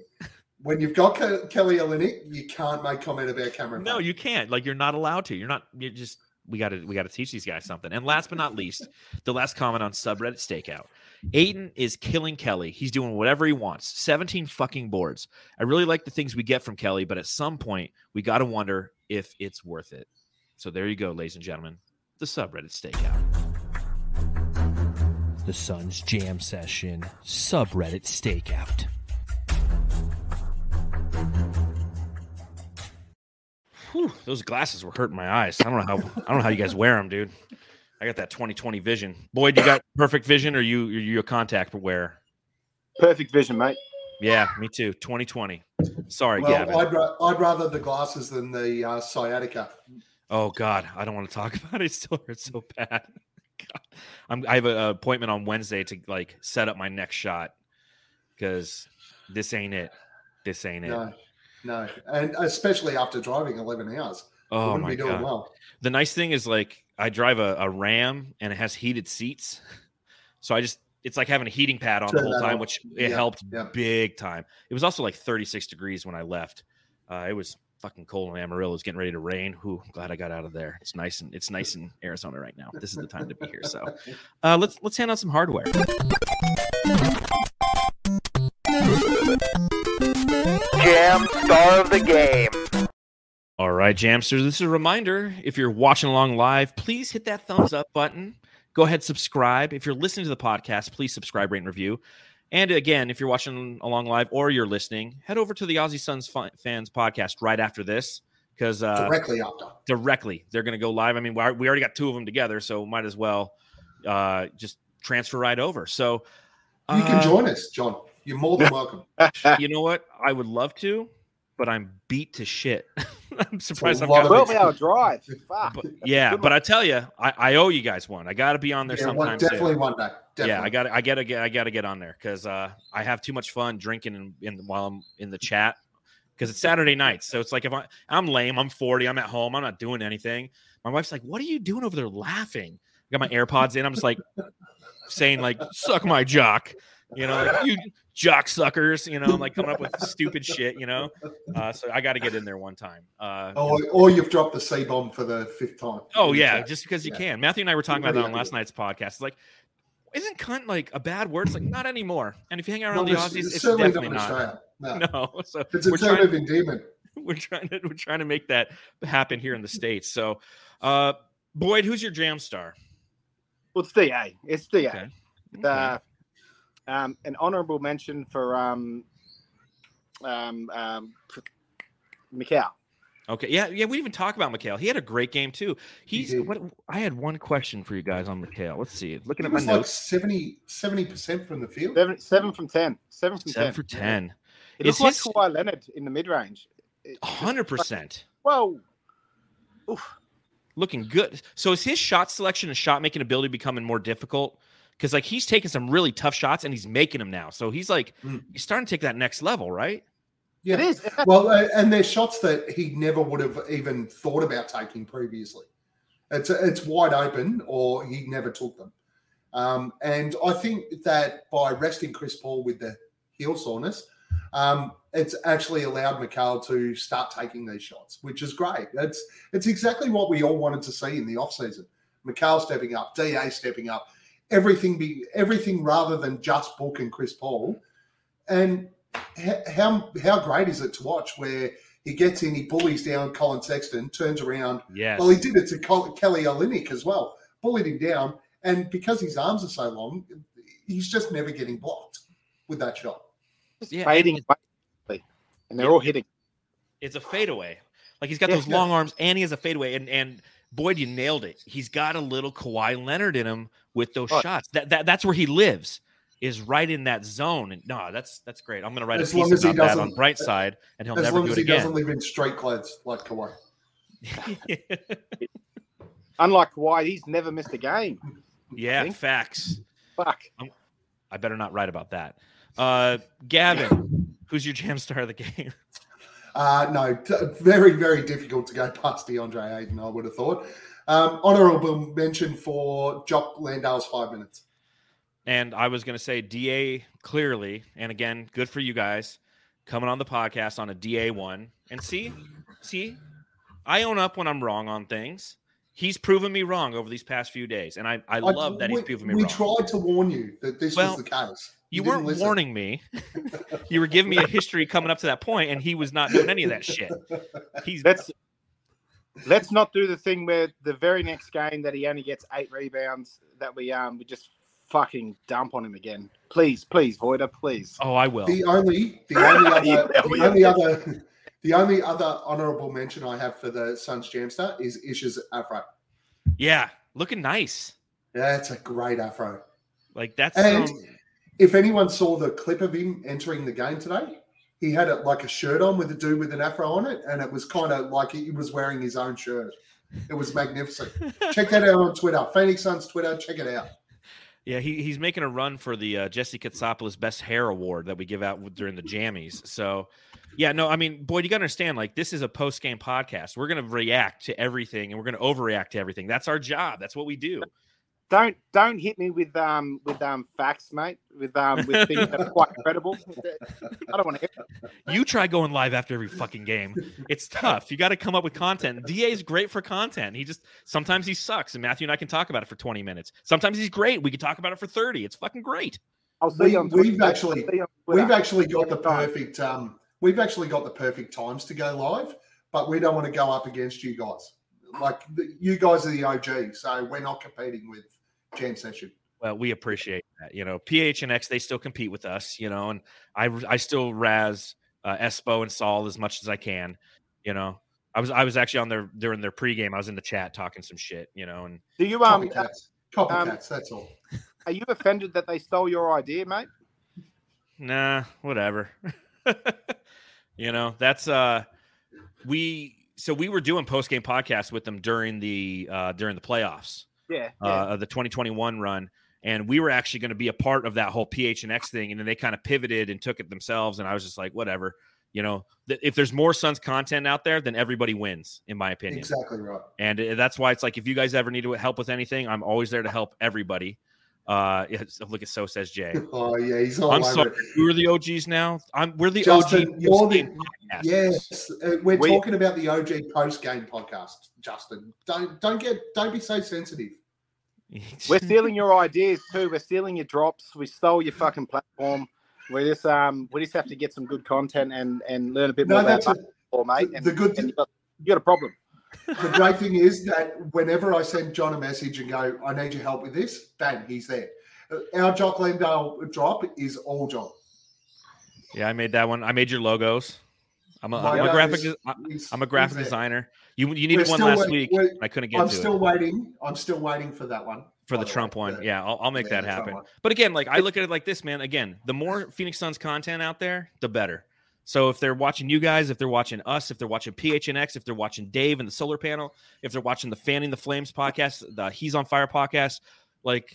When you've got Ke- Kelly Olynyk, you can't make comment about Cameron. No, Payne. You can't. Like you're not allowed to. You're not. You're just. We got to. We got to teach these guys something. And last but not least, the last comment on subreddit stakeout: Ayton is killing Kelly. He's doing whatever he wants. seventeen fucking boards. I really like the things we get from Kelly, but at some point, we got to wonder if it's worth it. So there you go, ladies and gentlemen, the subreddit stakeout. The Suns Jam Session subreddit stakeout. Whew, those glasses were hurting my eyes. I don't know how I don't know how you guys wear them, dude. I got that twenty twenty vision. Boyd, you got perfect vision, or you you a contact wearer? Perfect vision, mate. Yeah, me too. twenty twenty. Sorry, well, Gavin. I'd, ra- I'd rather the glasses than the uh, sciatica. Oh God, I don't want to talk about it. It still hurts so bad. God. I'm, I have an appointment on Wednesday to like set up my next shot because this ain't it. This ain't it. No. No, and especially after driving eleven hours. Oh, my be doing God. Well. The nice thing is, like, I drive a, a Ram, and it has heated seats. So I just – it's like having a heating pad on Turn the whole time, on. which it yeah. helped yeah. big time. It was also, like, thirty-six degrees when I left. Uh, it was fucking cold in Amarillo. It was getting ready to rain. Ooh, I'm glad I got out of there. It's nice and it's nice in Arizona right now. This is the time to be here. So uh, let's, let's hand out some hardware. Jam star of the game. All right, Jamsters, this is a reminder. If you're watching along live, please hit that thumbs up button. Go ahead, subscribe. If you're listening to the podcast, please subscribe, rate, and review. And again, if you're watching along live or you're listening, head over to the Aussie Suns Fans podcast right after this. because uh, Directly after. Directly. They're going to go live. I mean, we already got two of them together, so might as well uh, just transfer right over. So uh, you can join us, John. You're more than welcome. You know what? I would love to, but I'm beat to shit. I'm surprised. I'm twelve-hour drive. Fuck. But, yeah, but I tell you, I, I owe you guys one. I got to be on there yeah, sometime. One, definitely soon. one day. Definitely. Yeah, I got I got to get I got to get on there because uh, I have too much fun drinking in, in, while I'm in the chat because it's Saturday night. So it's like if I I'm lame, I'm forty, I'm at home, I'm not doing anything. My wife's like, "What are you doing over there laughing?" I got my AirPods in. I'm just like saying like, "Suck my jock." You know, like, you jock suckers, you know, like coming up with stupid shit, you know. Uh, so I got to get in there one time. Uh, oh, and, or you've dropped the C bomb for the fifth time. Oh, yeah, exactly. Just because you yeah. can. Matthew and I were talking about that on last night's podcast. It's like, isn't cunt like a bad word? It's like, not anymore. And if you hang around no, the Aussies, it's, it's definitely not. No. no. So it's a term of endearment. We're trying to we're trying to make that happen here in the States. So, uh, Boyd, who's your jam star? Well, it's D A. It's D A. Okay. The, okay. Um, an honourable mention for um, um, um, Mikal. Okay, yeah, yeah. We even talk about Mikal. He had a great game too. He's. He what, I had one question for you guys on Mikal. Let's see. Looking at my notes, like seventy percent from the field. Seven, seven from ten. Seven from seven ten. Seven for ten. It looks like Kawhi Leonard in the mid range. Hundred percent. Whoa. Oof. Looking good. So is his shot selection and shot making ability becoming more difficult? Because, like, he's taking some really tough shots, and he's making them now. So he's, like, mm. he's starting to take that next level, right? Yeah. It is. Well, uh, and they're shots that he never would have even thought about taking previously. It's it's wide open, or he never took them. Um, and I think that by resting Chris Paul with the heel soreness, um, it's actually allowed Mikal to start taking these shots, which is great. It's, it's exactly what we all wanted to see in the offseason. Mikal stepping up, D A stepping up, everything be everything rather than just Book and Chris Paul. And how how great is it to watch where he gets in, he bullies down Colin Sexton, turns around. Yes. Well, he did it to Kelly Olynyk as well, bullied him down. And because his arms are so long, he's just never getting blocked with that shot. Yeah. Fading, and they're yeah. all hitting. It's a fadeaway. Like, he's got yeah, those yeah. long arms, and he has a fadeaway. And and Boyd, you nailed it. He's got a little Kawhi Leonard in him with those oh. shots. That that that's where he lives, is right in that zone. And no, that's that's great. I'm going to write as a piece about that on Bright Side, and he'll never do it again. As long as he doesn't live in straight clothes like Kawhi. Unlike Kawhi, he's never missed a game. Yeah, facts. Fuck. I'm, I better not write about that. Uh, Gavin, who's your jam star of the game? Uh, no, t- very, very difficult to go past DeAndre Ayton, I would have thought. Um, honorable mention for Jock Landale's five minutes. And I was going to say D A clearly, and again, good for you guys, coming on the podcast on a D A one. And see, see, I own up when I'm wrong on things. He's proven me wrong over these past few days, and I, I love I, that he's proven me we wrong. We tried to warn you that this well, was the case. You, you weren't listen. warning me. You were giving me a history coming up to that point, and he was not doing any of that shit. He's let's, let's not do the thing where the very next game that he only gets eight rebounds that we um we just fucking dump on him again. Please, please, Voida, please. Oh, I will. The only the only other yeah, the only up. other The only other honorable mention I have for the Suns Jamster is Ish's afro. Yeah, looking nice. Yeah, it's a great afro. Like, that's. And um... if anyone saw the clip of him entering the game today, he had it like a shirt on with a dude with an afro on it, and it was kind of like he was wearing his own shirt. It was magnificent. Check that out on Twitter, Phoenix Suns Twitter. Check it out. Yeah, he, he's making a run for the uh, Jesse Katsopoulos Best Hair Award that we give out during the jammies. So, yeah, no, I mean, Boyd, you got to understand, like, this is a post-game podcast. We're going to react to everything, and we're going to overreact to everything. That's our job. That's what we do. Don't don't hit me with um with um facts, mate, with um with things that are quite credible. I don't want to hit you. You try going live after every fucking game. It's tough. You got to come up with content. D A is great for content. He just sometimes he sucks, and Matthew and I can talk about it for twenty minutes. Sometimes he's great. We can talk about it for thirty. It's fucking great. I'll see we, on we've actually we've actually got the perfect um we've actually got the perfect times to go live, but we don't want to go up against you guys. Like, you guys are the O G, so we're not competing with jam session. Well, we appreciate that. You know, P H and X, they still compete with us, you know, and I, I still razz uh, Espo and Saul as much as I can. You know, I was, I was actually on their, during their pregame. I was in the chat talking some shit, you know, and do you, um, copycats, copycats um, that's all. Are you offended that they stole your idea, mate? Nah, whatever. You know, that's, uh, we, so we were doing post-game podcasts with them during the, uh, during the playoffs. Yeah, yeah. Uh, the twenty twenty-one run, and we were actually going to be a part of that whole P H N X thing, and then they kind of pivoted and took it themselves, and I was just like, whatever. You know, th- if there's more Suns content out there, then everybody wins, in my opinion. Exactly right. And it, that's why it's like, if you guys ever need to help with anything, I'm always there to help everybody. Uh, look at So Says Jay. Oh, yeah, he's all I'm over sorry. It. We're the O Gs now. I'm, we're the Justin, O G post-game podcast. Yes, uh, we're we, talking about the O G post-game podcast, Justin. Don't don't get don't be so sensitive. We're stealing your ideas too. We're stealing your drops. We stole your fucking platform. We just um we just have to get some good content and, and learn a bit no, more about it, mate. And, the good thing, you got, got a problem. The great thing is that whenever I send John a message and go, I need your help with this, bang, he's there. Our Jock Landale drop is all John. Yeah, I made that one. I made your logos. I'm a, I'm a graphic. Is, I'm a graphic designer. You you needed one last waiting, week. I couldn't get. I'm to still it. waiting. I'm still waiting for that one. For the Trump way, one, the, yeah, I'll, I'll make yeah, that happen. But again, like, I look at it like this, man. Again, the more Phoenix Suns content out there, the better. So if they're watching you guys, if they're watching us, if they're watching P H N X, if they're watching Dave and the Solar Panel, if they're watching the Fanning the Flames podcast, the He's on Fire podcast, like,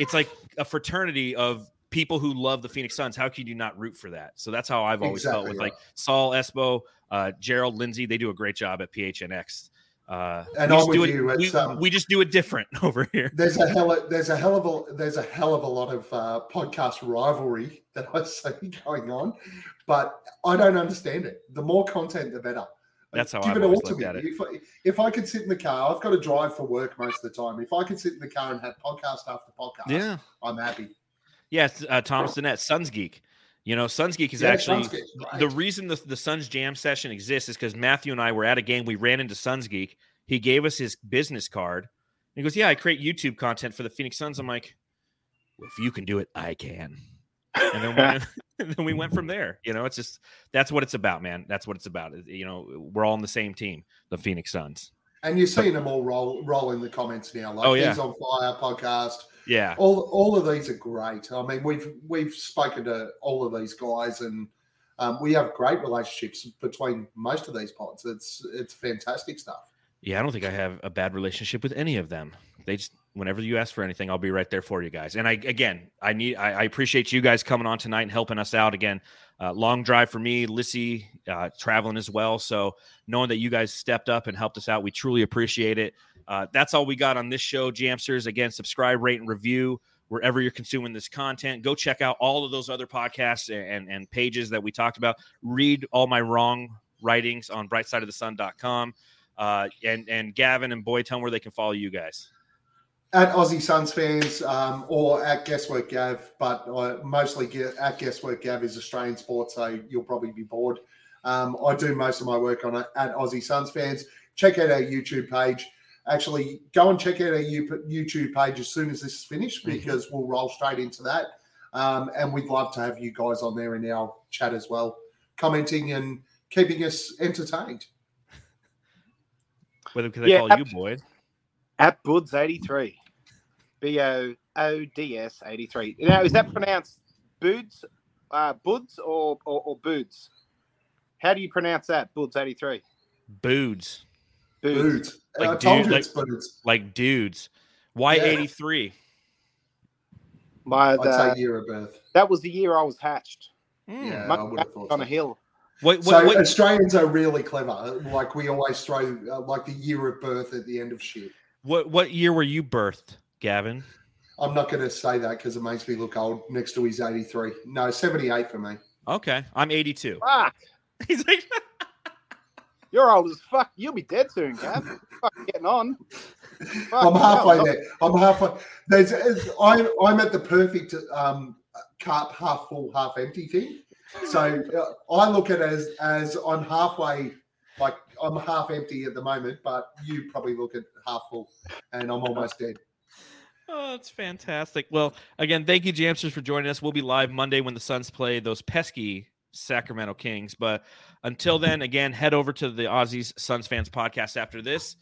it's like a fraternity of people who love the Phoenix Suns. How can you not root for that? So that's how I've always exactly felt with right. like Saul, Espo, uh, Gerald, Lindsay. They do a great job at P H N X. Uh, and we just, do it, we, um, we just do it different over here. There's a hell of, there's a hell of a there's a hell of a lot of uh, podcast rivalry that I see going on, but I don't understand it. The more content, the better. That's how Give I've it always all looked to me. At it. If I, if I could sit in the car, I've got to drive for work most of the time. If I could sit in the car and have podcast after podcast, yeah. I'm happy. Yes, uh, Thomas Dennett, Suns Geek. You know, Suns Geek is yeah, actually Geek, right. The reason the, the Suns Jam session exists is because Matthew and I were at a game. We ran into Suns Geek. He gave us his business card. And he goes, yeah, I create YouTube content for the Phoenix Suns. I'm like, well, if you can do it, I can. And then, we, and then we went from there. You know, it's just that's what it's about, man. That's what it's about. You know, we're all on the same team, the Phoenix Suns. And you're seeing them all roll, roll in the comments now. Like, oh, yeah. He's on Fire podcast. Yeah, all all of these are great. I mean, we've we've spoken to all of these guys, and um, we have great relationships between most of these pods. It's it's fantastic stuff. Yeah, I don't think I have a bad relationship with any of them. They just whenever you ask for anything, I'll be right there for you guys. And I again, I need I, I appreciate you guys coming on tonight and helping us out again. Uh, long drive for me, Lissy, uh, traveling as well. So knowing that you guys stepped up and helped us out, we truly appreciate it. Uh, that's all we got on this show, Jamsters. Again, subscribe, rate, and review wherever you're consuming this content. Go check out all of those other podcasts and, and pages that we talked about. Read all my wrong writings on bright side of the sun dot com. Uh, and, and Gavin and Boyd, tell them where they can follow you guys. At Aussie Suns Fans um, or at Guesswork Gav, but uh, mostly get, at Guesswork Gav is Australian sports, so you'll probably be bored. Um, I do most of my work on it at Aussie Suns Fans. Check out our YouTube page. Actually, go and check out our YouTube page as soon as this is finished because mm-hmm. we'll roll straight into that. Um, and we'd love to have you guys on there in our chat as well, commenting and keeping us entertained. Whether can they yeah, call at, you, Boyd? At Boods eighty-three. B O O D S eighty-three. Now, is that pronounced Boods, uh, Boods or, or, or Boods? How do you pronounce that, Boods eighty-three? Boods. Boods. Like, I told dude, you it's like, boots. Like dudes. Why yeah. eighty-three? My the, year of birth. That was the year I was hatched. Yeah, I would have thought on so. A hill. Wait, wait, so wait. Australians are really clever. Like we always throw uh, like the year of birth at the end of shit. What what year were you birthed, Gavin? I'm not going to say that because it makes me look old. Next to his eighty-three. No, seventy-eight for me. Okay, I'm eighty-two. Fuck. He's like. You're old as fuck. You'll be dead soon, Gav. Fuck getting on. Fuck I'm halfway hell. There. I'm halfway. There's, I, I'm at the perfect um, cup, half full, half empty thing. So uh, I look at it as, as I'm halfway, like I'm half empty at the moment, but you probably look at half full and I'm almost dead. Oh, that's fantastic. Well, again, thank you, Jamsters, for joining us. We'll be live Monday when the Suns play those pesky Sacramento Kings. But until then, again, head over to the Aussies Suns Fans podcast after this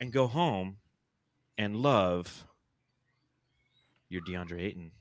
and go home and love your DeAndre Ayton.